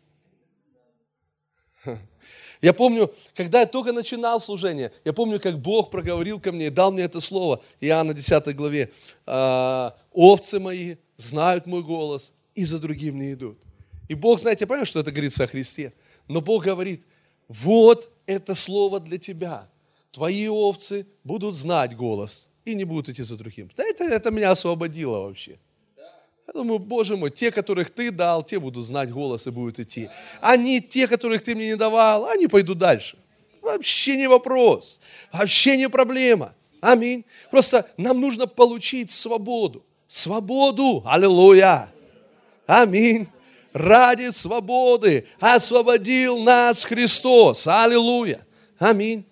Я помню, когда я только начинал служение, я помню, как Бог проговорил ко мне и дал мне это слово, Иоанна 10 главе, «Овцы мои знают мой голос, и за другим не идут». И Бог, я понимаю, что это говорится о Христе, но Бог говорит, вот это слово для тебя, твои овцы будут знать голос и не будут идти за другим. Это меня освободило вообще. Я думаю, Боже мой, те, которых ты дал, те будут знать голос и будут идти. Они, те, которых ты мне не давал, они пойдут дальше. Вообще не вопрос, вообще не проблема. Аминь. Просто нам нужно получить свободу. Свободу, аллилуйя. Аминь. Ради свободы освободил нас Христос. Аллилуйя. Аминь.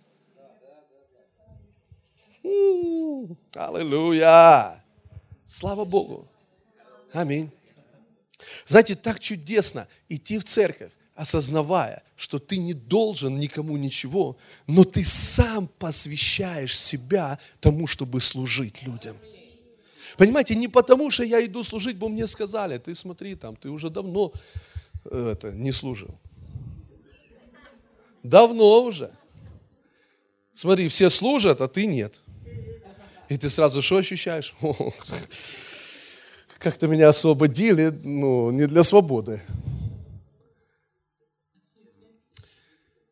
Аллилуйя. Слава Богу. Аминь. Знаете, так чудесно идти в церковь, осознавая, что ты не должен никому ничего, но ты сам посвящаешь себя тому, чтобы служить людям. Понимаете, не потому, что я иду служить, бо мне сказали, ты смотри, ты уже давно не служил. Давно уже. Смотри, все служат, а ты нет. И ты сразу что ощущаешь? Как-то меня освободили, не для свободы.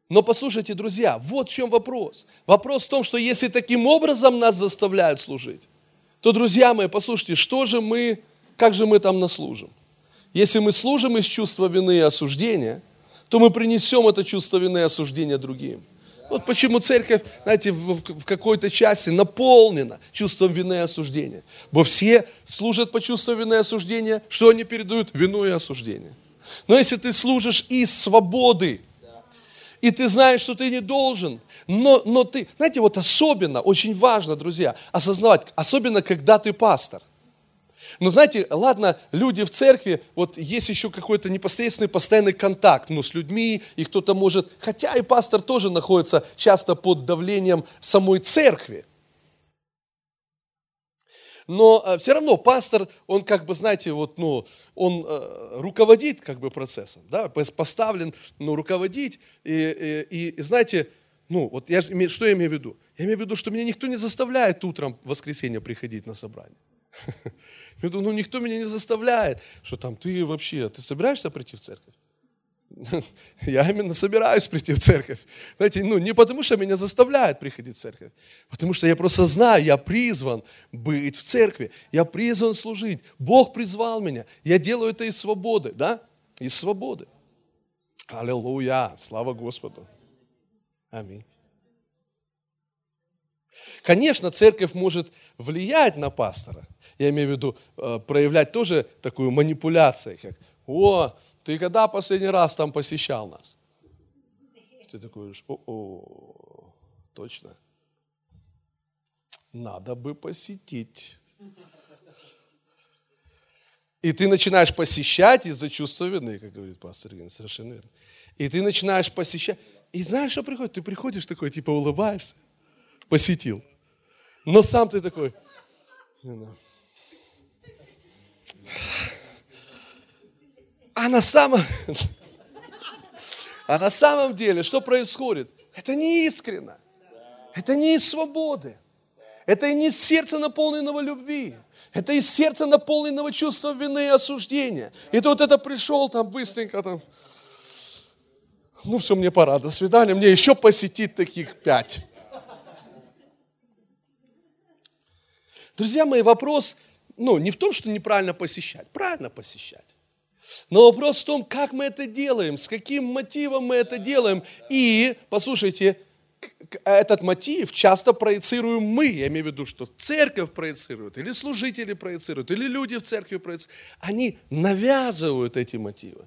Но послушайте, друзья, вот в чем вопрос. Вопрос в том, что если таким образом нас заставляют служить, то, друзья мои, послушайте, как же мы там наслужим? Если мы служим из чувства вины и осуждения, то мы принесем это чувство вины и осуждения другим. Вот почему церковь, в какой-то части наполнена чувством вины и осуждения. Бо все служат по чувству вины и осуждения, что они передают? Вину и осуждение. Но если ты служишь из свободы, и ты знаешь, что ты не должен, но ты, знаете, вот особенно, очень важно, друзья, осознавать, особенно, когда ты пастор. Но знаете, ладно, люди в церкви, вот есть еще какой-то непосредственный постоянный контакт, ну, с людьми, и кто-то может, хотя и пастор тоже находится часто под давлением самой церкви. Но все равно пастор, он как бы, знаете, вот, ну, он руководит как бы процессом, да, поставлен, ну, руководить, и знаете, ну, вот я, что я имею в виду? Я имею в виду, что меня никто не заставляет утром в воскресенье приходить на собрание. Ну, никто меня не заставляет, что там ты вообще, ты собираешься прийти в церковь? Я именно собираюсь прийти в церковь. Знаете, ну, не потому, что меня заставляют приходить в церковь, потому что я просто знаю, я призван быть в церкви, я призван служить. Бог призвал меня, я делаю это из свободы, да? Из свободы. Аллилуйя, слава Господу. Аминь. Конечно, церковь может влиять на пастора. Я имею в виду проявлять тоже такую манипуляцию, как «О, ты когда последний раз там посещал нас?» Ты такой говоришь: «О, точно, надо бы посетить». И ты начинаешь посещать из-за чувства вины, как говорит пастор Ген, совершенно верно. И ты начинаешь посещать, и знаешь, что приходит? Ты приходишь такой, типа улыбаешься, посетил. Но сам ты такой... А на самом деле, что происходит? Это не искренно. Это не из свободы. Это не из сердца, наполненного любви. Это из сердца, наполненного чувства вины и осуждения. И ты вот это пришел там быстренько, там, ну все, мне пора, до свидания, мне еще посетить таких 5. Друзья мои, вопрос, ну, не в том, что неправильно посещать, правильно посещать. Но вопрос в том, как мы это делаем, с каким мотивом мы это делаем. И, послушайте, этот мотив часто проецируем мы. Я имею в виду, что церковь проецирует, или служители проецируют, или люди в церкви проецируют. Они навязывают эти мотивы.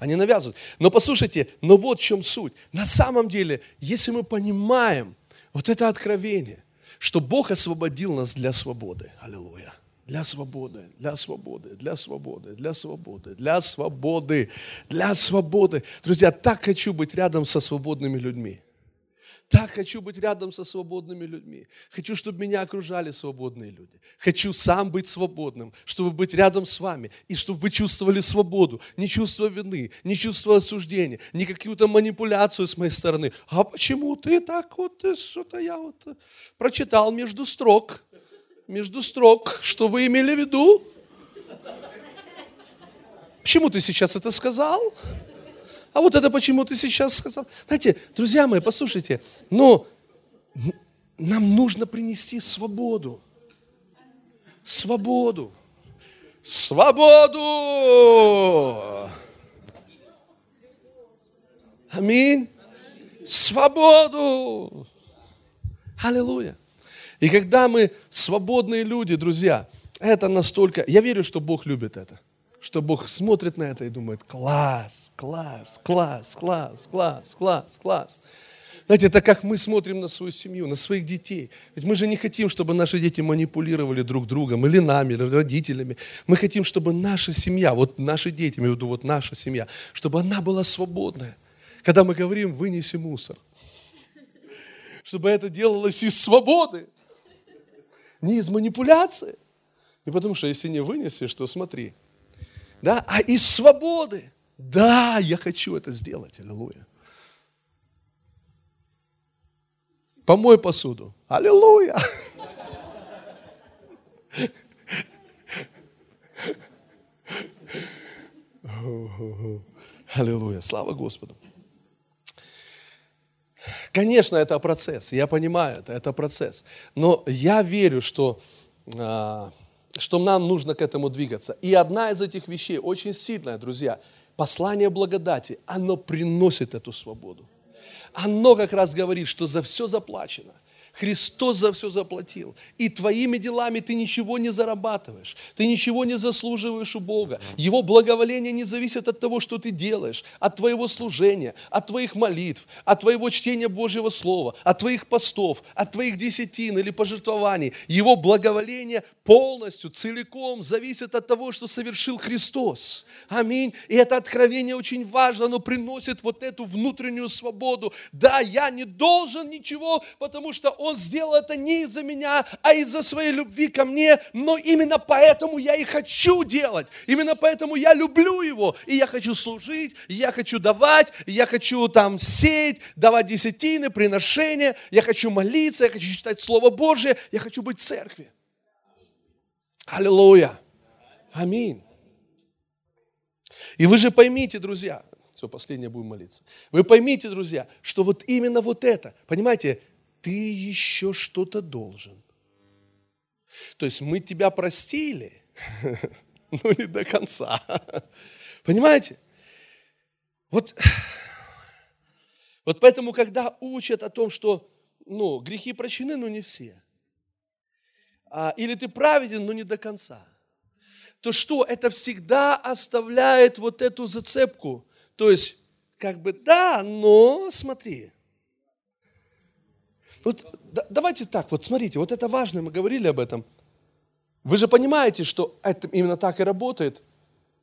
Они навязывают. Но послушайте, но вот в чем суть. На самом деле, если мы понимаем вот это откровение, что Бог освободил нас для свободы. Аллилуйя. Для свободы, для свободы, для свободы, для свободы, для свободы, для свободы. Друзья, так хочу быть рядом со свободными людьми. Так хочу быть рядом со свободными людьми. Хочу, чтобы меня окружали свободные люди. Хочу сам быть свободным, чтобы быть рядом с вами. И чтобы вы чувствовали свободу. Не чувство вины, не чувство осуждения, не какую-то манипуляцию с моей стороны. А почему ты так вот, что-то я вот прочитал между строк, что вы имели в виду? Почему ты сейчас это сказал? А вот это почему ты сейчас сказал? Знаете, друзья мои, послушайте, но нам нужно принести свободу. Свободу. Свободу! Аминь. Свободу! Аллилуйя. И когда мы свободные люди, друзья, это настолько... Я верю, что Бог любит это. Что Бог смотрит на это и думает: класс, класс, класс, класс, класс, класс, класс. Знаете, это как мы смотрим на свою семью, на своих детей. Ведь мы же не хотим, чтобы наши дети манипулировали друг другом, или нами, или родителями. Мы хотим, чтобы наша семья, вот наши дети, имею в виду, вот наша семья, чтобы она была свободная. Когда мы говорим: вынеси мусор. Чтобы это делалось из свободы, не из манипуляции. И потому что если не вынесешь, то смотри. Да, а из свободы. Да, я хочу это сделать. Аллилуйя. Помой посуду. Аллилуйя. Аллилуйя. Слава Господу. Конечно, это процесс. Я понимаю, это процесс. Но я верю, что нам нужно к этому двигаться. И одна из этих вещей, очень сильная, друзья, послание благодати, оно приносит эту свободу. Оно как раз говорит, что за все заплачено. Христос за все заплатил. И твоими делами ты ничего не зарабатываешь. Ты ничего не заслуживаешь у Бога. Его благоволение не зависит от того, что ты делаешь, от твоего служения, от твоих молитв, от твоего чтения Божьего Слова, от твоих постов, от твоих десятин или пожертвований. Его благоволение полностью, целиком зависит от того, что совершил Христос. Аминь. И это откровение очень важно. Оно приносит вот эту внутреннюю свободу. Да, я не должен ничего, потому что Он сделал это не из-за меня, а из-за своей любви ко мне, но именно поэтому я и хочу делать, именно поэтому я люблю Его, и я хочу служить, и я хочу давать, и я хочу там сеять, давать десятины, приношения, я хочу молиться, я хочу читать Слово Божие, я хочу быть в церкви. Аллилуйя! Аминь! И вы же поймите, друзья, все, последнее будем молиться, вы поймите, друзья, что вот именно вот это, понимаете, ты еще что-то должен. То есть мы тебя простили, но не до конца. Понимаете? Вот поэтому, когда учат о том, что грехи прощены, но не все, или ты праведен, но не до конца, то что? Это всегда оставляет вот эту зацепку. То есть, как бы да, но смотри. Вот давайте так, вот смотрите, вот это важно, мы говорили об этом. Вы же понимаете, что это именно так и работает,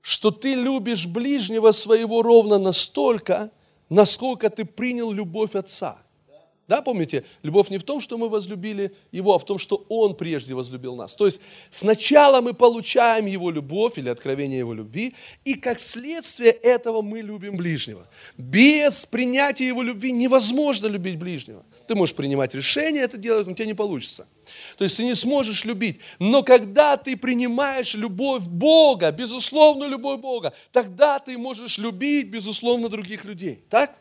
что ты любишь ближнего своего ровно настолько, насколько ты принял любовь Отца. Да, помните, любовь не в том, что мы возлюбили Его, а в том, что Он прежде возлюбил нас. То есть сначала мы получаем Его любовь или откровение Его любви, и как следствие этого мы любим ближнего. Без принятия Его любви невозможно любить ближнего. Ты можешь принимать решение это делать, но у тебя не получится. То есть ты не сможешь любить. Но когда ты принимаешь любовь Бога, безусловно, любовь Бога, тогда ты можешь любить, безусловно, других людей. Так?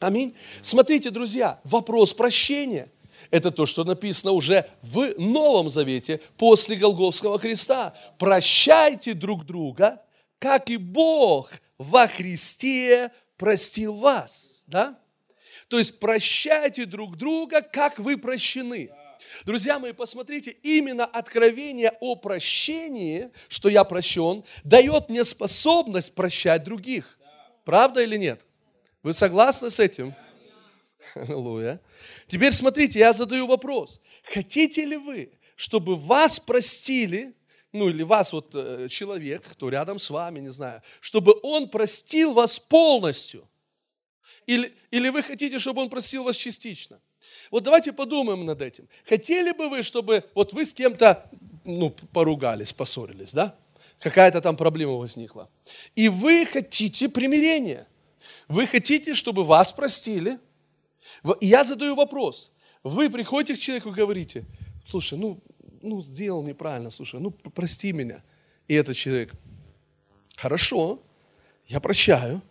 Аминь. Смотрите, друзья, вопрос прощения – это то, что написано уже в Новом Завете после Голгофского креста. Прощайте друг друга, как и Бог во Христе простил вас. Да? То есть прощайте друг друга, как вы прощены. Друзья мои, посмотрите, именно откровение о прощении, что я прощен, дает мне способность прощать других. Правда или нет? Вы согласны с этим? Аллилуйя. Теперь смотрите, я задаю вопрос. Хотите ли вы, чтобы вас простили, или вас вот человек, кто рядом с вами, не знаю, чтобы он простил вас полностью? Или вы хотите, чтобы он простил вас частично? Вот давайте подумаем над этим. Хотели бы вы, чтобы вот вы с кем-то, поругались, поссорились, да? Какая-то там проблема возникла. И вы хотите примирения. Вы хотите, чтобы вас простили? Я задаю вопрос. Вы приходите к человеку и говорите, слушай, сделал неправильно, слушай, прости меня. И этот человек, хорошо, я прощаю,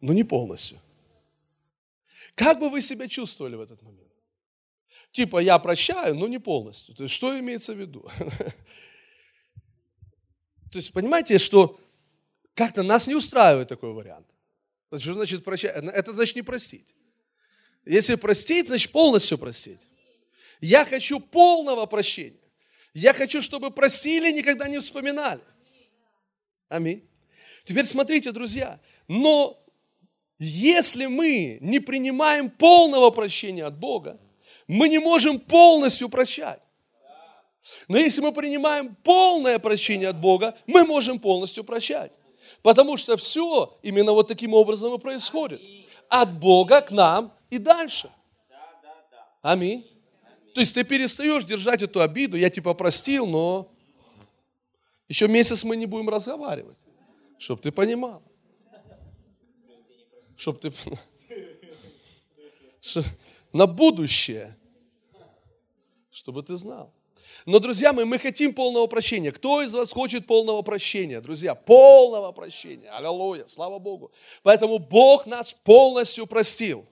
но не полностью. Как бы вы себя чувствовали в этот момент? Типа, я прощаю, но не полностью. То есть, что имеется в виду? То есть, понимаете, что как-то нас не устраивает такой вариант. Что значит прощать? Это значит не простить. Если простить, значит полностью простить. Я хочу полного прощения. Я хочу, чтобы простили, никогда не вспоминали. Аминь. Теперь смотрите, друзья. Но если мы не принимаем полного прощения от Бога, мы не можем полностью прощать. Но если мы принимаем полное прощение от Бога, мы можем полностью прощать. Потому что все именно вот таким образом и происходит. От Бога к нам и дальше. Аминь. То есть ты перестаешь держать эту обиду. Я простил, но еще месяц мы не будем разговаривать. Чтоб ты понимал. Чтоб ты... На будущее. Чтобы ты знал. Но, друзья мои, мы хотим полного прощения. Кто из вас хочет полного прощения? Друзья, полного прощения. Аллилуйя, слава Богу. Поэтому Бог нас полностью простил.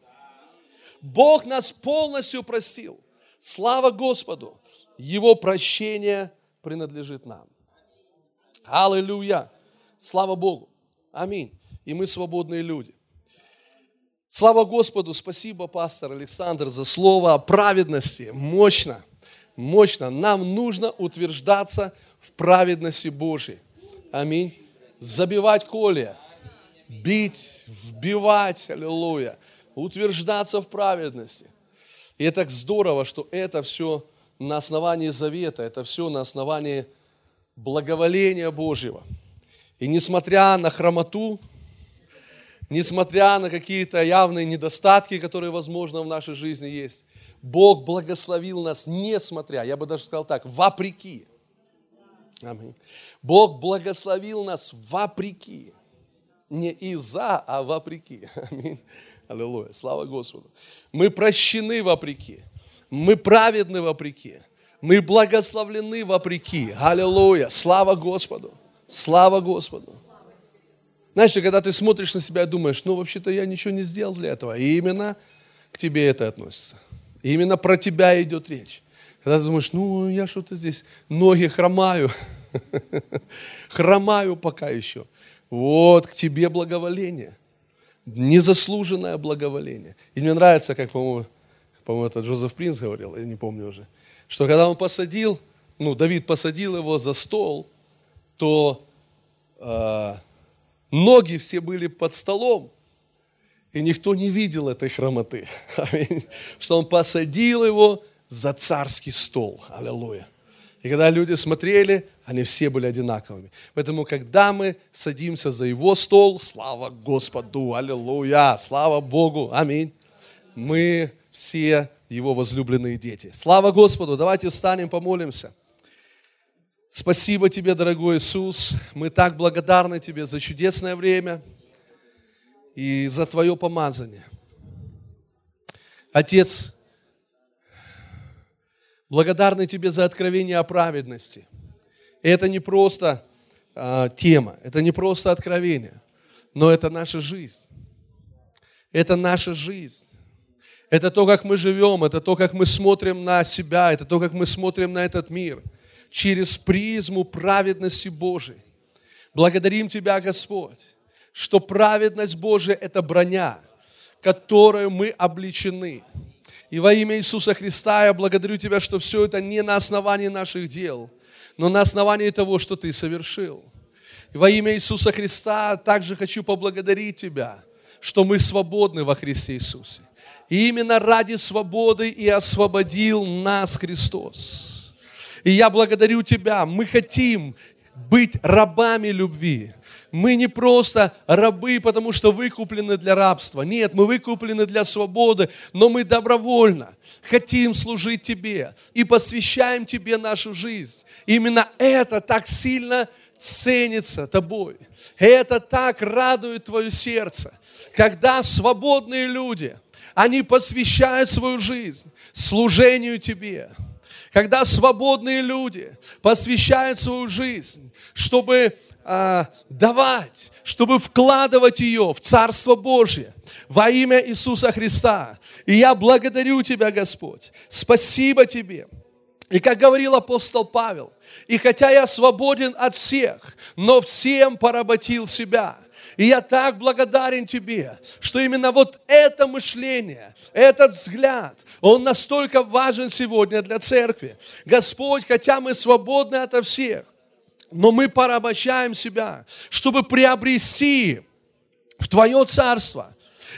Бог нас полностью простил. Слава Господу. Его прощение принадлежит нам. Аллилуйя. Слава Богу. Аминь. И мы свободные люди. Слава Господу, спасибо, пастор Александр, за слово о праведности. Мощно, мощно. Нам нужно утверждаться в праведности Божьей. Аминь. Забивать коле, бить, вбивать, аллилуйя. Утверждаться в праведности. И это так здорово, что это все на основании завета, это все на основании благоволения Божьего. И несмотря на хромоту, несмотря на какие-то явные недостатки, которые, возможно, в нашей жизни есть, Бог благословил нас, несмотря, я бы даже сказал так, вопреки. Аминь. Бог благословил нас вопреки. Не из-за, а вопреки. Аминь. Аллилуйя. Слава Господу. Мы прощены вопреки. Мы праведны вопреки. Мы благословлены вопреки. Аллилуйя. Слава Господу. Слава Господу. Знаешь, когда ты смотришь на себя и думаешь, ну, вообще-то я ничего не сделал для этого. И именно к тебе это относится. И именно про тебя идет речь. Когда ты думаешь, ну, я что-то здесь, ноги хромаю. Хромаю пока еще. Вот, к тебе благоволение. Незаслуженное благоволение. И мне нравится, как, по-моему, это Джозеф Принц говорил, я не помню уже, что когда он посадил, ну, Давид посадил его за стол, то... ноги все были под столом, и никто не видел этой хромоты. Аминь. Что он посадил его за царский стол. Аллилуйя. И когда люди смотрели, они все были одинаковыми. Поэтому, когда мы садимся за его стол, слава Господу, аллилуйя, слава Богу, аминь. Мы все его возлюбленные дети. Слава Господу, давайте встанем, помолимся. Спасибо Тебе, дорогой Иисус. Мы так благодарны Тебе за чудесное время и за Твое помазание. Отец, благодарны Тебе за откровение о праведности. И это не просто тема, это не просто откровение, но это наша жизнь. Это наша жизнь. Это то, как мы живем, это то, как мы смотрим на себя, это то, как мы смотрим на этот мир. Через призму праведности Божией. Благодарим Тебя, Господь, что праведность Божия – это броня, которой мы облечены. И во имя Иисуса Христа я благодарю Тебя, что все это не на основании наших дел, но на основании того, что Ты совершил. И во имя Иисуса Христа также хочу поблагодарить Тебя, что мы свободны во Христе Иисусе. И именно ради свободы и освободил нас Христос. И я благодарю Тебя, мы хотим быть рабами любви. Мы не просто рабы, потому что выкуплены для рабства. Нет, мы выкуплены для свободы, но мы добровольно хотим служить Тебе и посвящаем Тебе нашу жизнь. Именно это так сильно ценится Тобой. Это так радует Твое сердце, когда свободные люди, они посвящают свою жизнь служению Тебе. Когда свободные люди посвящают свою жизнь, чтобы давать, чтобы вкладывать ее в Царство Божье во имя Иисуса Христа. И я благодарю Тебя, Господь. Спасибо Тебе. И как говорил апостол Павел, и хотя я свободен от всех, но всем поработил себя. И я так благодарен Тебе, что именно вот это мышление, этот взгляд, он настолько важен сегодня для церкви. Господь, хотя мы свободны ото всех, но мы порабощаем себя, чтобы приобрести в Твое Царство,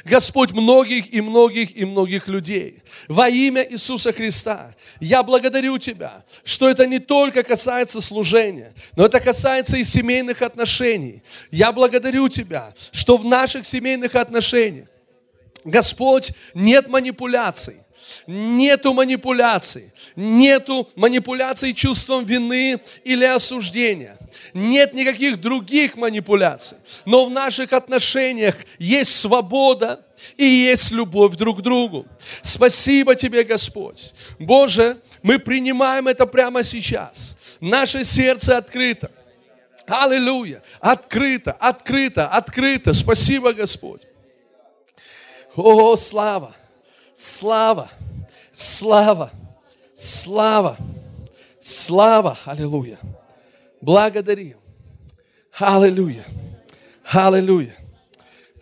Господь, многих и многих и многих людей. Во имя Иисуса Христа я благодарю Тебя, что это не только касается служения, но это касается и семейных отношений. Я благодарю Тебя, что в наших семейных отношениях, Господь, нет манипуляций. Нету манипуляций. Нету манипуляций чувством вины или осуждения. Нет никаких других манипуляций. Но в наших отношениях есть свобода и есть любовь друг к другу. Спасибо Тебе, Господь. Боже, мы принимаем это прямо сейчас. Наше сердце открыто. Аллилуйя. Открыто, открыто, открыто. Спасибо, Господь. О, слава. Слава, слава, слава, слава, аллилуйя. Благодарим. Аллилуйя, аллилуйя,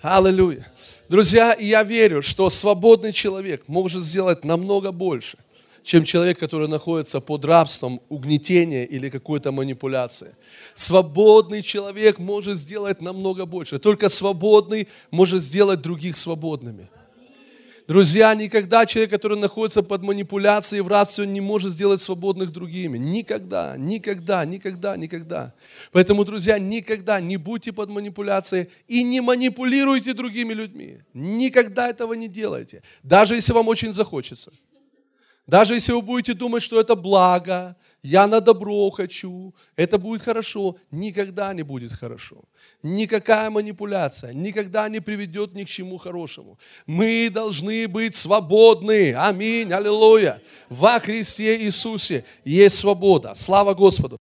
аллилуйя. Друзья, я верю, что свободный человек может сделать намного больше, чем человек, который находится под рабством, угнетением или какой-то манипуляцией. Свободный человек может сделать намного больше. Только свободный может сделать других свободными. Друзья, никогда человек, который находится под манипуляцией в рабстве, он не может сделать свободных другими. Никогда, никогда, никогда, никогда. Поэтому, друзья, никогда не будьте под манипуляцией и не манипулируйте другими людьми. Никогда этого не делайте. Даже если вам очень захочется. Даже если вы будете думать, что это благо, я на добро хочу, это будет хорошо, никогда не будет хорошо. Никакая манипуляция никогда не приведет ни к чему хорошему. Мы должны быть свободны. Аминь, аллилуйя. Во Христе Иисусе есть свобода. Слава Господу.